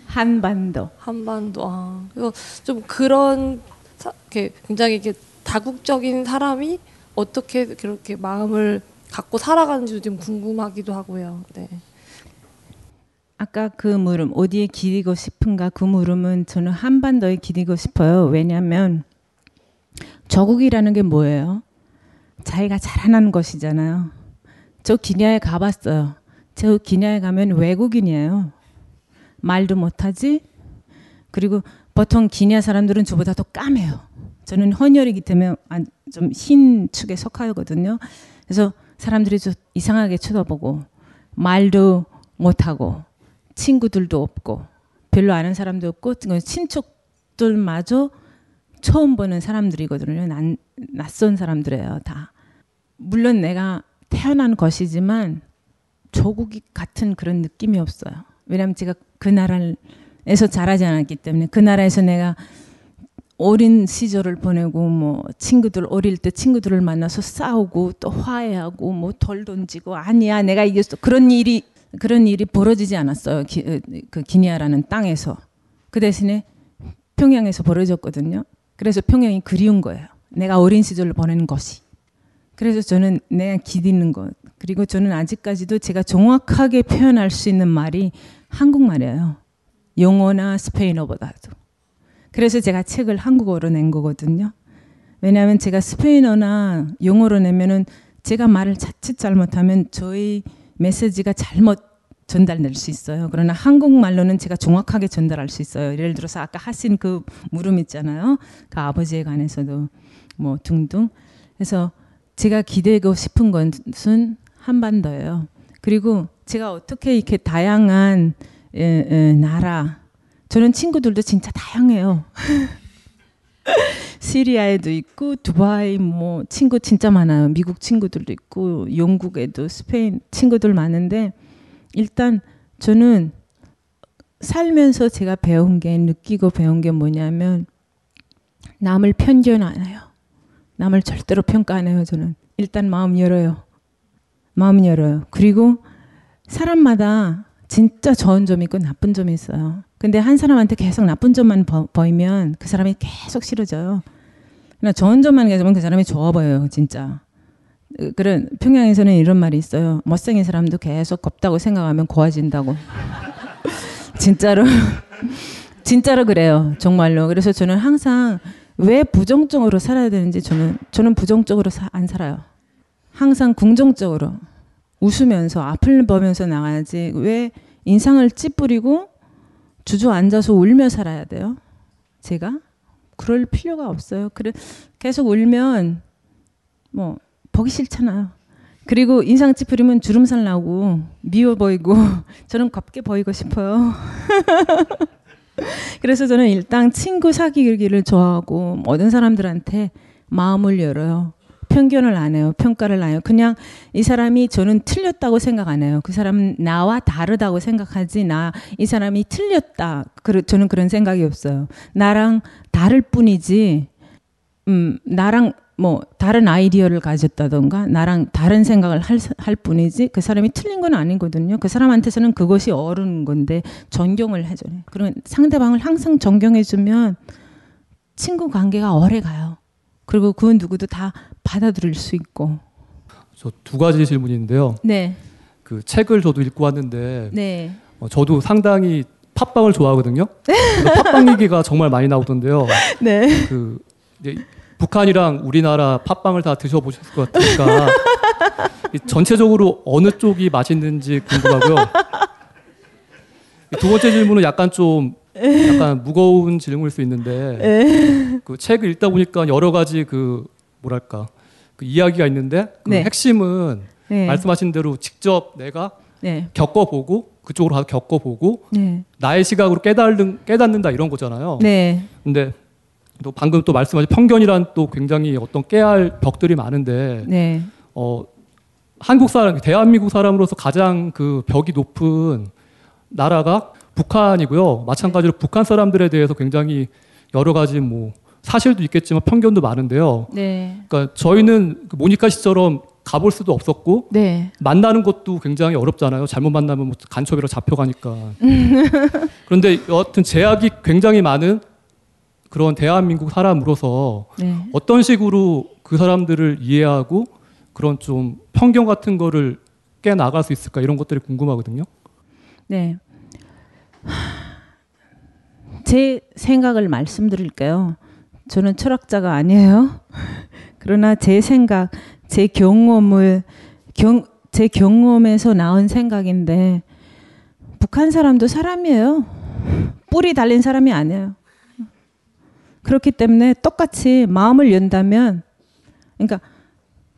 한반도. 한반도. 아, 그래서 좀 그런 사, 이렇게 굉장히 이렇게 다국적인 사람이 어떻게 그렇게 마음을 갖고 살아가는지도 좀 궁금하기도 하고요. 네. 아까 그 물음 어디에 기리고 싶은가 그 물음은 저는 한반도에 기리고 싶어요. 왜냐하면 저국이라는 게 뭐예요? 자기가 자라난 것이잖아요. 저 기냐에 가봤어요. 저 기냐에 가면 외국인이에요. 말도 못하지. 그리고 보통 기냐 사람들은 저보다 더 까매요. 저는 헌혈이기 때문에 좀 흰 축에 속하거든요. 그래서 사람들이 좀 이상하게 쳐다보고 말도 못하고 친구들도 없고 별로 아는 사람도 없고 친척들마저 처음 보는 사람들이거든요. 난, 낯선 사람들이에요. 다. 물론 내가 태어난 것이지만 조국이 같은 그런 느낌이 없어요. 왜냐하면 제가 그 나라에서 자라지 않았기 때문에 그 나라에서 내가 어린 시절을 보내고 뭐 친구들 어릴 때 친구들을 만나서 싸우고 또 화해하고 뭐 돌 던지고 아니야 내가 이겼어 그런 일이 그런 일이 벌어지지 않았어요. 기, 그 기니아라는 땅에서 그 대신에 평양에서 벌어졌거든요. 그래서 평양이 그리운 거예요. 내가 어린 시절을 보낸 것이. 그래서 저는 내가 기리는 것 그리고 저는 아직까지도 제가 정확하게 표현할 수 있는 말이 한국말이에요. 영어나 스페인어보다도. 그래서 제가 책을 한국어로 낸 거거든요. 왜냐하면 제가 스페인어나 영어로 내면은 제가 말을 자칫 잘못하면 저희 메시지가 잘못 전달될 수 있어요. 그러나 한국말로는 제가 정확하게 전달할 수 있어요. 예를 들어서 아까 하신 그 물음 있잖아요. 그 아버지에 관해서도 뭐 등등. 그래서 제가 기대고 싶은 것은 한반도예요. 그리고 제가 어떻게 이렇게 다양한 에, 에, 나라, 저는 친구들도 진짜 다양해요. 시리아에도 있고 두바이 뭐 친구 진짜 많아요. 미국 친구들도 있고 영국에도 스페인 친구들 많은데 일단 저는 살면서 제가 배운 게 느끼고 배운 게 뭐냐면 남을 편견 안 해요. 남을 절대로 평가 안 해요. 저는 일단 마음 열어요. 마음 열어요. 그리고 사람마다 진짜 좋은 점이 있고 나쁜 점이 있어요. 근데 한 사람한테 계속 나쁜 점만 보, 보이면 그 사람이 계속 싫어져요. 그냥 좋은 점만 계속 보면 그 사람이 좋아 보여요. 진짜. 그런 평양에서는 이런 말이 있어요. 못생긴 사람도 계속 겁다고 생각하면 고와진다고. 진짜로. 진짜로 그래요. 정말로. 그래서 저는 항상 왜 부정적으로 살아야 되는지 저는 저는 부정적으로 사, 안 살아요. 항상 긍정적으로 웃으면서 앞을 보면서 나가야지 왜 인상을 찌푸리고 주저앉아서 울며 살아야 돼요? 제가? 그럴 필요가 없어요. 그래, 계속 울면 뭐 보기 싫잖아요. 그리고 인상 찌푸리면 주름살 나고 미워 보이고 저는 곱게 보이고 싶어요. 그래서 저는 일단 친구 사귀기를 좋아하고 모든 사람들한테 마음을 열어요. 편견을 안 해요. 평가를 안 해요. 그냥 이 사람이 저는 틀렸다고 생각 안 해요. 그 사람은 나와 다르다고 생각하지 나 이 사람이 틀렸다. 그, 저는 그런 생각이 없어요. 나랑 다를 뿐이지 음, 나랑 뭐 다른 아이디어를 가졌다던가 나랑 다른 생각을 할, 할 뿐이지 그 사람이 틀린 건 아니거든요. 그 사람한테서는 그것이 옳은 건데 존경을 해줘요. 그러면 상대방을 항상 존경해주면 친구 관계가 오래 가요. 그리고 그 누구도 다 받아들일 수 있고. 저 두 가지 질문인데요. 네. 그 책을 저도 읽고 왔는데 네. 어, 저도 상당히 팟빵을 좋아하거든요. 팟빵 얘기가 정말 많이 나오던데요. 네. 그 이제 북한이랑 우리나라 팥빵을 다 드셔보셨을 것 같으니까 전체적으로 어느 쪽이 맛있는지 궁금하고요. 두 번째 질문은 약간 좀 약간 무거운 질문일 수 있는데 그 책을 읽다 보니까 여러 가지 그 뭐랄까 그 이야기가 있는데 그 네. 핵심은 네. 말씀하신 대로 직접 내가 네. 겪어보고 그쪽으로 가서 겪어보고 네. 나의 시각으로 깨닫는, 깨닫는다 이런 거잖아요. 네. 근데 또 방금 또 말씀하신 편견이란 또 굉장히 어떤 깨알 벽들이 많은데 네. 어, 한국 사람, 대한민국 사람으로서 가장 그 벽이 높은 나라가 북한이고요. 마찬가지로 네. 북한 사람들에 대해서 굉장히 여러 가지 뭐 사실도 있겠지만 편견도 많은데요. 네. 그러니까 저희는 모니카 씨처럼 가볼 수도 없었고 네. 만나는 것도 굉장히 어렵잖아요. 잘못 만나면 뭐 간첩이라 잡혀가니까. 그런데 여하튼 제약이 굉장히 많은 그런 대한민국 사람으로서 네. 어떤 식으로 그 사람들을 이해하고 그런 좀 편견 같은 거를 깨나갈 수 있을까 이런 것들이 궁금하거든요. 네. 제 생각을 말씀드릴까요? 저는 철학자가 아니에요. 그러나 제 생각, 제 경험을, 경, 제 경험에서 나온 생각인데 북한 사람도 사람이에요. 뿔이 달린 사람이 아니에요. 그렇기 때문에 똑같이 마음을 연다면 그러니까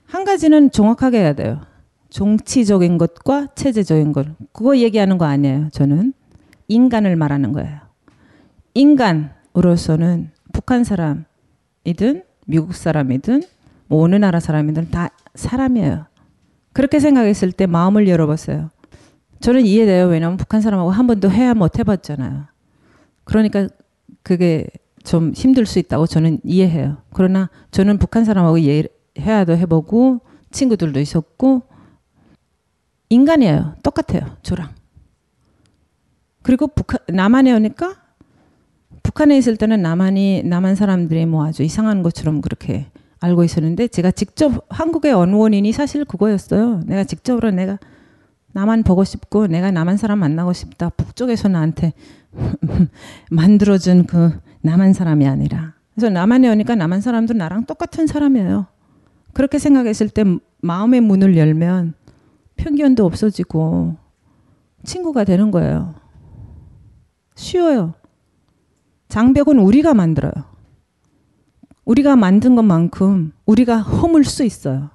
한 가지는 정확하게 해야 돼요. 정치적인 것과 체제적인 것. 그거 얘기하는 거 아니에요. 저는 인간을 말하는 거예요. 인간으로서는 북한 사람이든 미국 사람이든 뭐 어느 나라 사람이든 다 사람이에요. 그렇게 생각했을 때 마음을 열어봤어요. 저는 이해돼요. 왜냐하면 북한 사람하고 한 번도 회화 못 해봤잖아요. 그러니까 그게 좀 힘들 수 있다고 저는 이해해요. 그러나 저는 북한 사람하고 회화도 해보고 친구들도 있었고 인간이에요. 똑같아요. 저랑. 그리고 북한, 남한에 오니까 북한에 있을 때는 남한이 남한 사람들이 뭐 아주 이상한 것처럼 그렇게 알고 있었는데 제가 직접 한국에 온 원인이 사실 그거였어요. 내가 직접으로 내가 나만 보고 싶고 내가 남한 사람 만나고 싶다. 북쪽에서 나한테 만들어준 그 남한 사람이 아니라. 그래서 남한에 오니까 남한 사람도 나랑 똑같은 사람이에요. 그렇게 생각했을 때 마음의 문을 열면 편견도 없어지고 친구가 되는 거예요. 쉬워요. 장벽은 우리가 만들어요. 우리가 만든 것만큼 우리가 허물 수 있어요.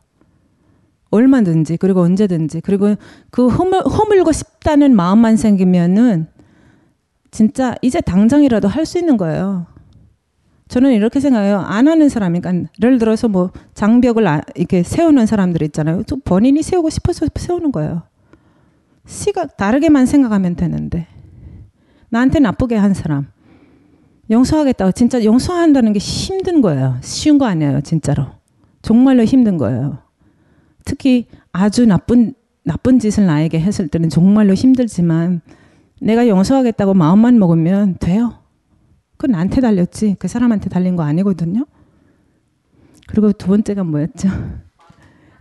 얼마든지 그리고 언제든지. 그리고 그 허물, 허물고 싶다는 마음만 생기면은 진짜 이제 당장이라도 할 수 있는 거예요. 저는 이렇게 생각해요. 안 하는 사람이니까 예를 들어서 뭐 장벽을 아, 이렇게 세우는 사람들 있잖아요. 좀 본인이 세우고 싶어서 세우는 거예요. 시각 다르게만 생각하면 되는데 나한테 나쁘게 한 사람 용서하겠다고 진짜 용서한다는 게 힘든 거예요. 쉬운 거 아니에요. 진짜로 정말로 힘든 거예요. 특히 아주 나쁜 나쁜 짓을 나에게 했을 때는 정말로 힘들지만 내가 용서하겠다고 마음만 먹으면 돼요. 그건 나한테 달렸지 그 사람한테 달린 거 아니거든요. 그리고 두 번째가 뭐였죠?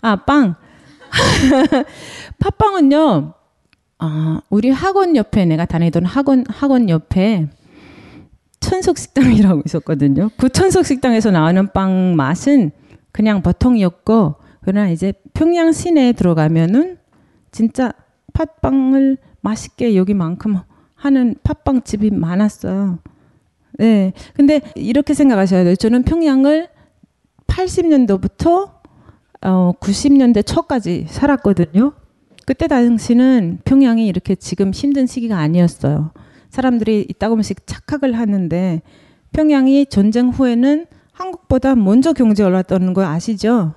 아, 빵. 팥빵은요. 아, 우리 학원 옆에 내가 다니던 학원 학원 옆에 천석식당이라고 있었거든요. 그 천석식당에서 나오는 빵 맛은 그냥 보통이었고 그러나 이제 평양 시내에 들어가면은 진짜 팥빵을 맛있게 여기만큼 하는 팥빵집이 많았어요. 네. 근데 이렇게 생각하셔야 돼요. 저는 평양을 팔십 년도부터 어, 구십 년대 초까지 살았거든요. 그때 당시는 평양이 이렇게 지금 힘든 시기가 아니었어요. 사람들이 이따금씩 착각을 하는데 평양이 전쟁 후에는 한국보다 먼저 경제에 올랐던 거 아시죠?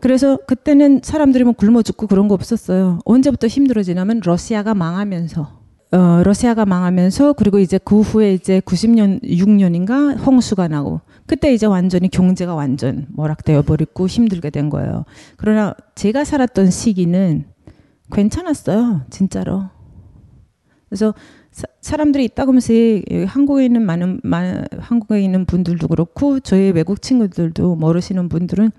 그래서 그때는 사람들이 뭐 굶어 죽고 그런 거 없었어요. 언제부터 힘들어지냐면 러시아가 망하면서. 어, 러시아가 망하면서 그리고 이제 그 후에 이제 구십육 년인가 홍수가 나고 그때 이제 완전히 경제가 완전 모락되어 버리고 힘들게 된 거예요. 그러나 제가 살았던 시기는 괜찮았어요. 진짜로. 그래서 사, 사람들이 있다 보면서 한국에 있는 많은 마, 한국에 있는 분들도 그렇고 저희 외국 친구들도 모르시는 분들은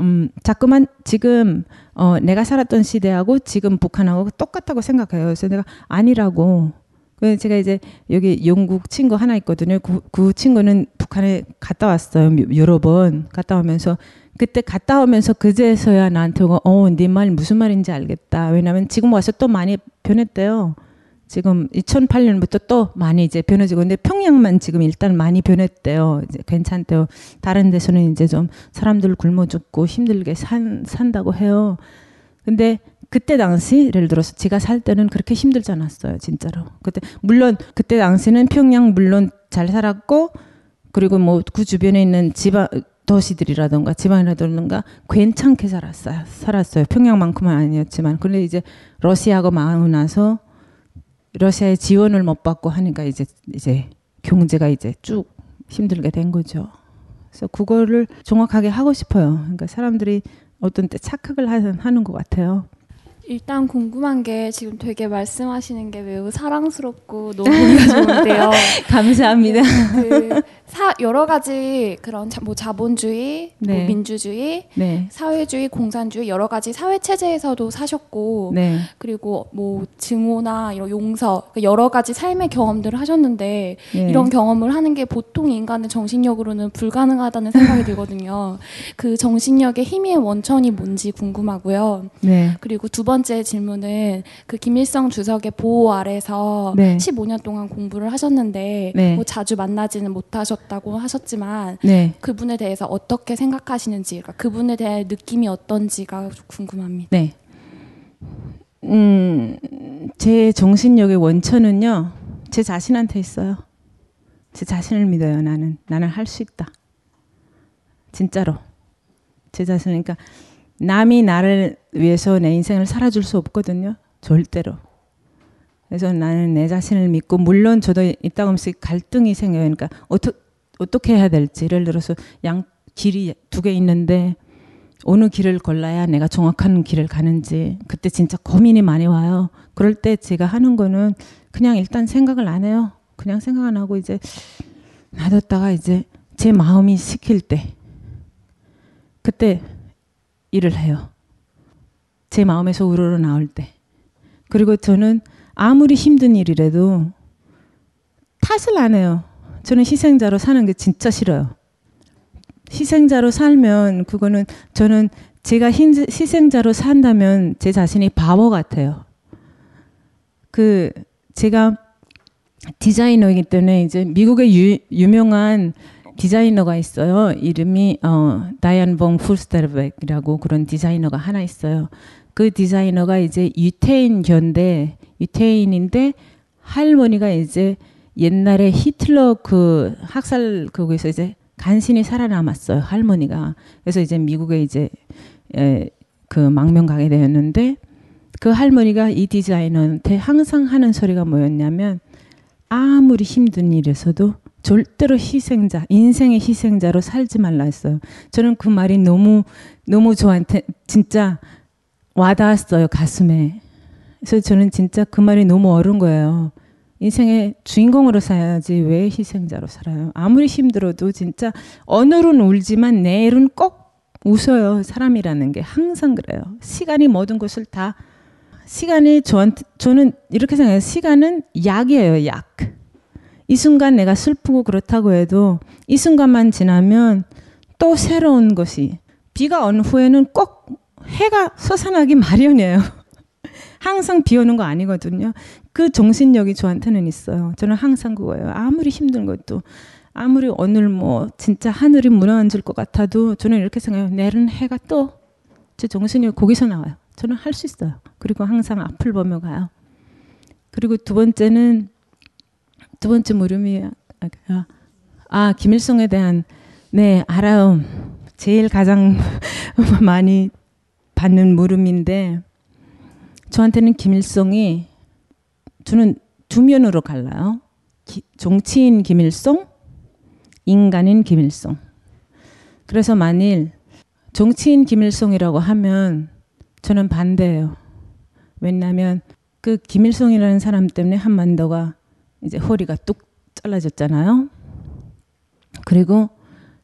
음, 자꾸만 지금 어, 내가 살았던 시대하고 지금 북한하고 똑같다고 생각해요. 그래서 내가 아니라고. 그래서 제가 이제 여기 영국 친구 하나 있거든요. 그, 그 친구는 북한에 갔다 왔어요. 여러 번 갔다 오면서 그때 갔다 오면서 그제서야 나한테 오고 어, 네 말 무슨 말인지 알겠다. 왜냐하면 지금 와서 또 많이 변했대요. 지금 이천팔 년부터 또 많이 이제 변해지고 근데 평양만 지금 일단 많이 변했대요. 이제 괜찮대요. 다른 데서는 이제 좀 사람들 굶어 죽고 힘들게 산, 산다고 해요. 근데 그때 당시 예를 들어서 제가 살 때는 그렇게 힘들지 않았어요. 진짜로. 그때 물론 그때 당시는 평양 물론 잘 살았고 그리고 뭐 그 주변에 있는 지방 도시들이라든가 지방이라든가 괜찮게 살았어요. 살았어요. 평양만큼은 아니었지만 근데 이제 러시아하고 망하고 나서 러시아의 지원을 못 받고 하니까 이제 이제 경제가 이제 쭉 힘들게 된 거죠. 그래서 그거를 정확하게 하고 싶어요. 그러니까 사람들이 어떤 때 착각을 하는, 하는 것 같아요. 일단 궁금한 게 지금 되게 말씀하시는 게 매우 사랑스럽고 너무 좋은데요. 감사합니다. 그 사, 여러 가지 그런 자, 뭐 자본주의, 네. 뭐 민주주의, 네. 사회주의, 공산주의 여러 가지 사회 체제에서도 사셨고, 네. 그리고 뭐 증오나 이런 용서 여러 가지 삶의 경험들을 하셨는데 네. 이런 경험을 하는 게 보통 인간의 정신력으로는 불가능하다는 생각이 들거든요. 그 정신력의 힘의 원천이 뭔지 궁금하고요. 네. 그리고 두 번. 두 번째 질문은 그 김일성 주석의 보호 아래서 네. 십오 년 동안 공부를 하셨는데 네. 뭐 자주 만나지는 못하셨다고 하셨지만 네. 그분에 대해서 어떻게 생각하시는지 그러니까 그분에 대한 느낌이 어떤지가 궁금합니다. 네. 음, 제 정신력의 원천은요. 제 자신한테 있어요. 제 자신을 믿어요. 나는. 나는 할 수 있다. 진짜로. 제 자신 그러니까 남이 나를 위해서 내 인생을 살아줄 수 없거든요. 절대로. 그래서 나는 내 자신을 믿고 물론 저도 있다 보면 갈등이 생겨요. 그러니까 어떠, 어떻게 해야 될지 예를 들어서 양 길이 두 개 있는데 어느 길을 골라야 내가 정확한 길을 가는지 그때 진짜 고민이 많이 와요. 그럴 때 제가 하는 거는 그냥 일단 생각을 안 해요. 그냥 생각 안 하고 이제 놔뒀다가 이제 제 마음이 시킬 때 그때 일을 해요. 제 마음에서 우러러 나올 때. 그리고 저는 아무리 힘든 일이라도 탓을 안 해요. 저는 희생자로 사는 게 진짜 싫어요. 희생자로 살면 그거는 저는 제가 희생자로 산다면 제 자신이 바보 같아요. 그 제가 디자이너이기 때문에 이제 미국의 유, 유명한 디자이너가 있어요. 이름이 어, 다이안 봉 풀스테르백이라고 그런 디자이너가 하나 있어요. 그 디자이너가 이제 유태인 견데 유태인인데 할머니가 이제 옛날에 히틀러 그 학살 거기서 이제 간신히 살아남았어요. 할머니가. 그래서 이제 미국에 이제 에, 그 망명 가게 되었는데 그 할머니가 이 디자이너한테 항상 하는 소리가 뭐였냐면 아무리 힘든 일에서도 절대로 희생자, 인생의 희생자로 살지 말라 했어요. 저는 그 말이 너무 너무 저한테 진짜 와닿았어요. 가슴에. 그래서 저는 진짜 그 말이 너무 어려운 거예요. 인생의 주인공으로 살아야지 왜 희생자로 살아요. 아무리 힘들어도 진짜 오늘은 울지만 내일은 꼭 웃어요. 사람이라는 게 항상 그래요. 시간이 모든 것을 다 시간이 저한테 저는 이렇게 생각해요. 시간은 약이에요. 약. 이 순간 내가 슬프고 그렇다고 해도 이 순간만 지나면 또 새로운 것이 비가 온 후에는 꼭 해가 솟아나기 마련이에요. 항상 비 오는 거 아니거든요. 그 정신력이 저한테는 있어요. 저는 항상 그거예요. 아무리 힘든 것도 아무리 오늘 뭐 진짜 하늘이 무너앉을 것 같아도 저는 이렇게 생각해요. 내일은 해가 또 제 정신력이 거기서 나와요. 저는 할 수 있어요. 그리고 항상 앞을 보며 가요. 그리고 두 번째는 두 번째 물음이 아, 아 김일성에 대한 네 알아요. 제일 가장 많이 받는 물음인데, 저한테는 김일성이, 저는 두 면으로 갈라요. 기, 정치인 김일성, 인간인 김일성. 그래서 만일 정치인 김일성이라고 하면 저는 반대예요. 왜냐하면 그 김일성이라는 사람 때문에 한반도가 이제 허리가 뚝 잘라졌잖아요. 그리고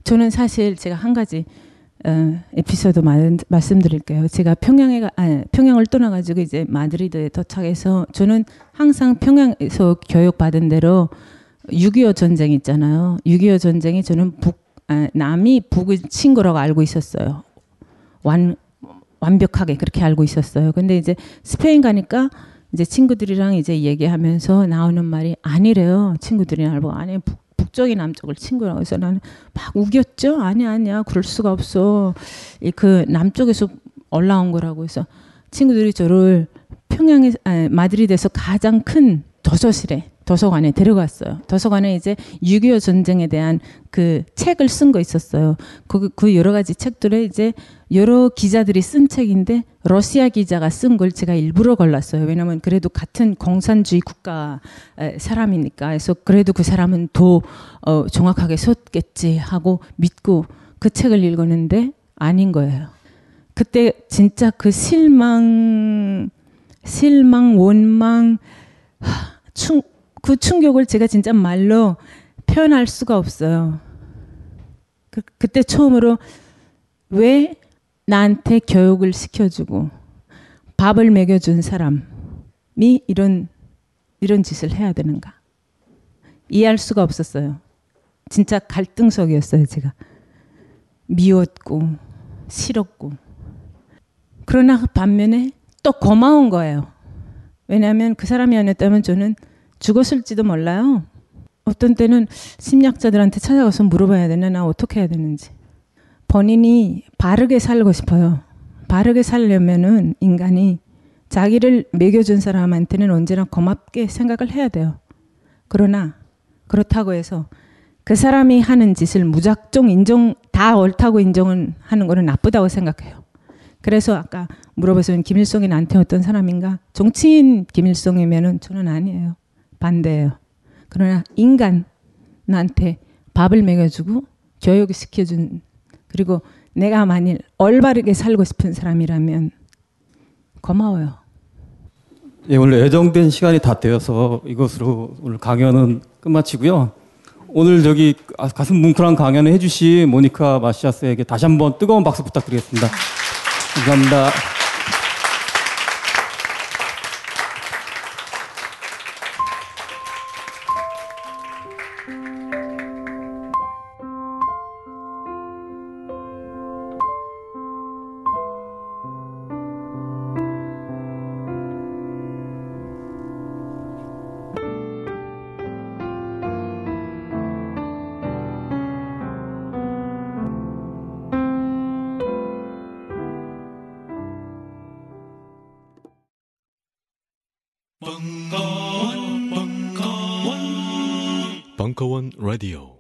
저는 사실 제가 한 가지 어, 에피소드 말, 말씀드릴게요. 제가 평양에 아, 평양을 떠나가지고 이제 마드리드에 도착해서, 저는 항상 평양에서 교육받은 대로 육이오 전쟁 있잖아요. 육이오 전쟁이 저는 북 아, 남이 북의 친구라고 알고 있었어요. 완 완벽하게 그렇게 알고 있었어요. 근데 이제 스페인 가니까 이제 친구들이랑 이제 얘기하면서 나오는 말이 아니래요. 친구들이랑 알고 아니 북, 북쪽이 남쪽을 친구라고 해서 나는 막 우겼죠. 아니 아니야 그럴 수가 없어. 이 그 남쪽에서 올라온 거라고 해서 친구들이 저를 평양에 아니, 마드리드에서 가장 큰 도서실에 도서관에 데려갔어요. 도서관에 이제 육이오 전쟁에 대한 그 책을 쓴 거 있었어요. 그, 그 여러 가지 책들에 이제 여러 기자들이 쓴 책인데, 러시아 기자가 쓴 걸 제가 일부러 골랐어요. 왜냐면 그래도 같은 공산주의 국가 사람이니까. 그래서 그래도 그 사람은 더 어, 정확하게 썼겠지 하고 믿고 그 책을 읽었는데 아닌 거예요. 그때 진짜 그 실망, 실망, 원망, 하, 충, 그 충격을 제가 진짜 말로 표현할 수가 없어요. 그, 그때 처음으로 왜 나한테 교육을 시켜주고 밥을 먹여준 사람이 이런 이런 짓을 해야 되는가 이해할 수가 없었어요. 진짜 갈등석이었어요. 제가 미웠고 싫었고, 그러나 반면에 또 고마운 거예요. 왜냐하면 그 사람이 아니었다면 저는 죽었을지도 몰라요. 어떤 때는 심리학자들한테 찾아가서 물어봐야 되나, 나 어떻게 해야 되는지. 본인이 바르게 살고 싶어요. 바르게 살려면은 인간이 자기를 먹여준 사람한테는 언제나 고맙게 생각을 해야 돼요. 그러나 그렇다고 해서 그 사람이 하는 짓을 무작정 인정, 다 옳다고 인정하는 거는 나쁘다고 생각해요. 그래서 아까 물어보시면 김일성이 나한테 어떤 사람인가? 정치인 김일성이면은 저는 아니에요. 반대예요. 그러나 인간 나한테 밥을 먹여주고 교육을 시켜준, 그리고 내가 만일 올바르게 살고 싶은 사람이라면 고마워요. 예, 오늘 예정된 시간이 다 되어서 이것으로 오늘 강연은 끝마치고요. 오늘 저기 가슴 뭉클한 강연을 해주신 모니카 마시아스에게 다시 한번 뜨거운 박수 부탁드리겠습니다. 감사합니다. 벙커원 라디오.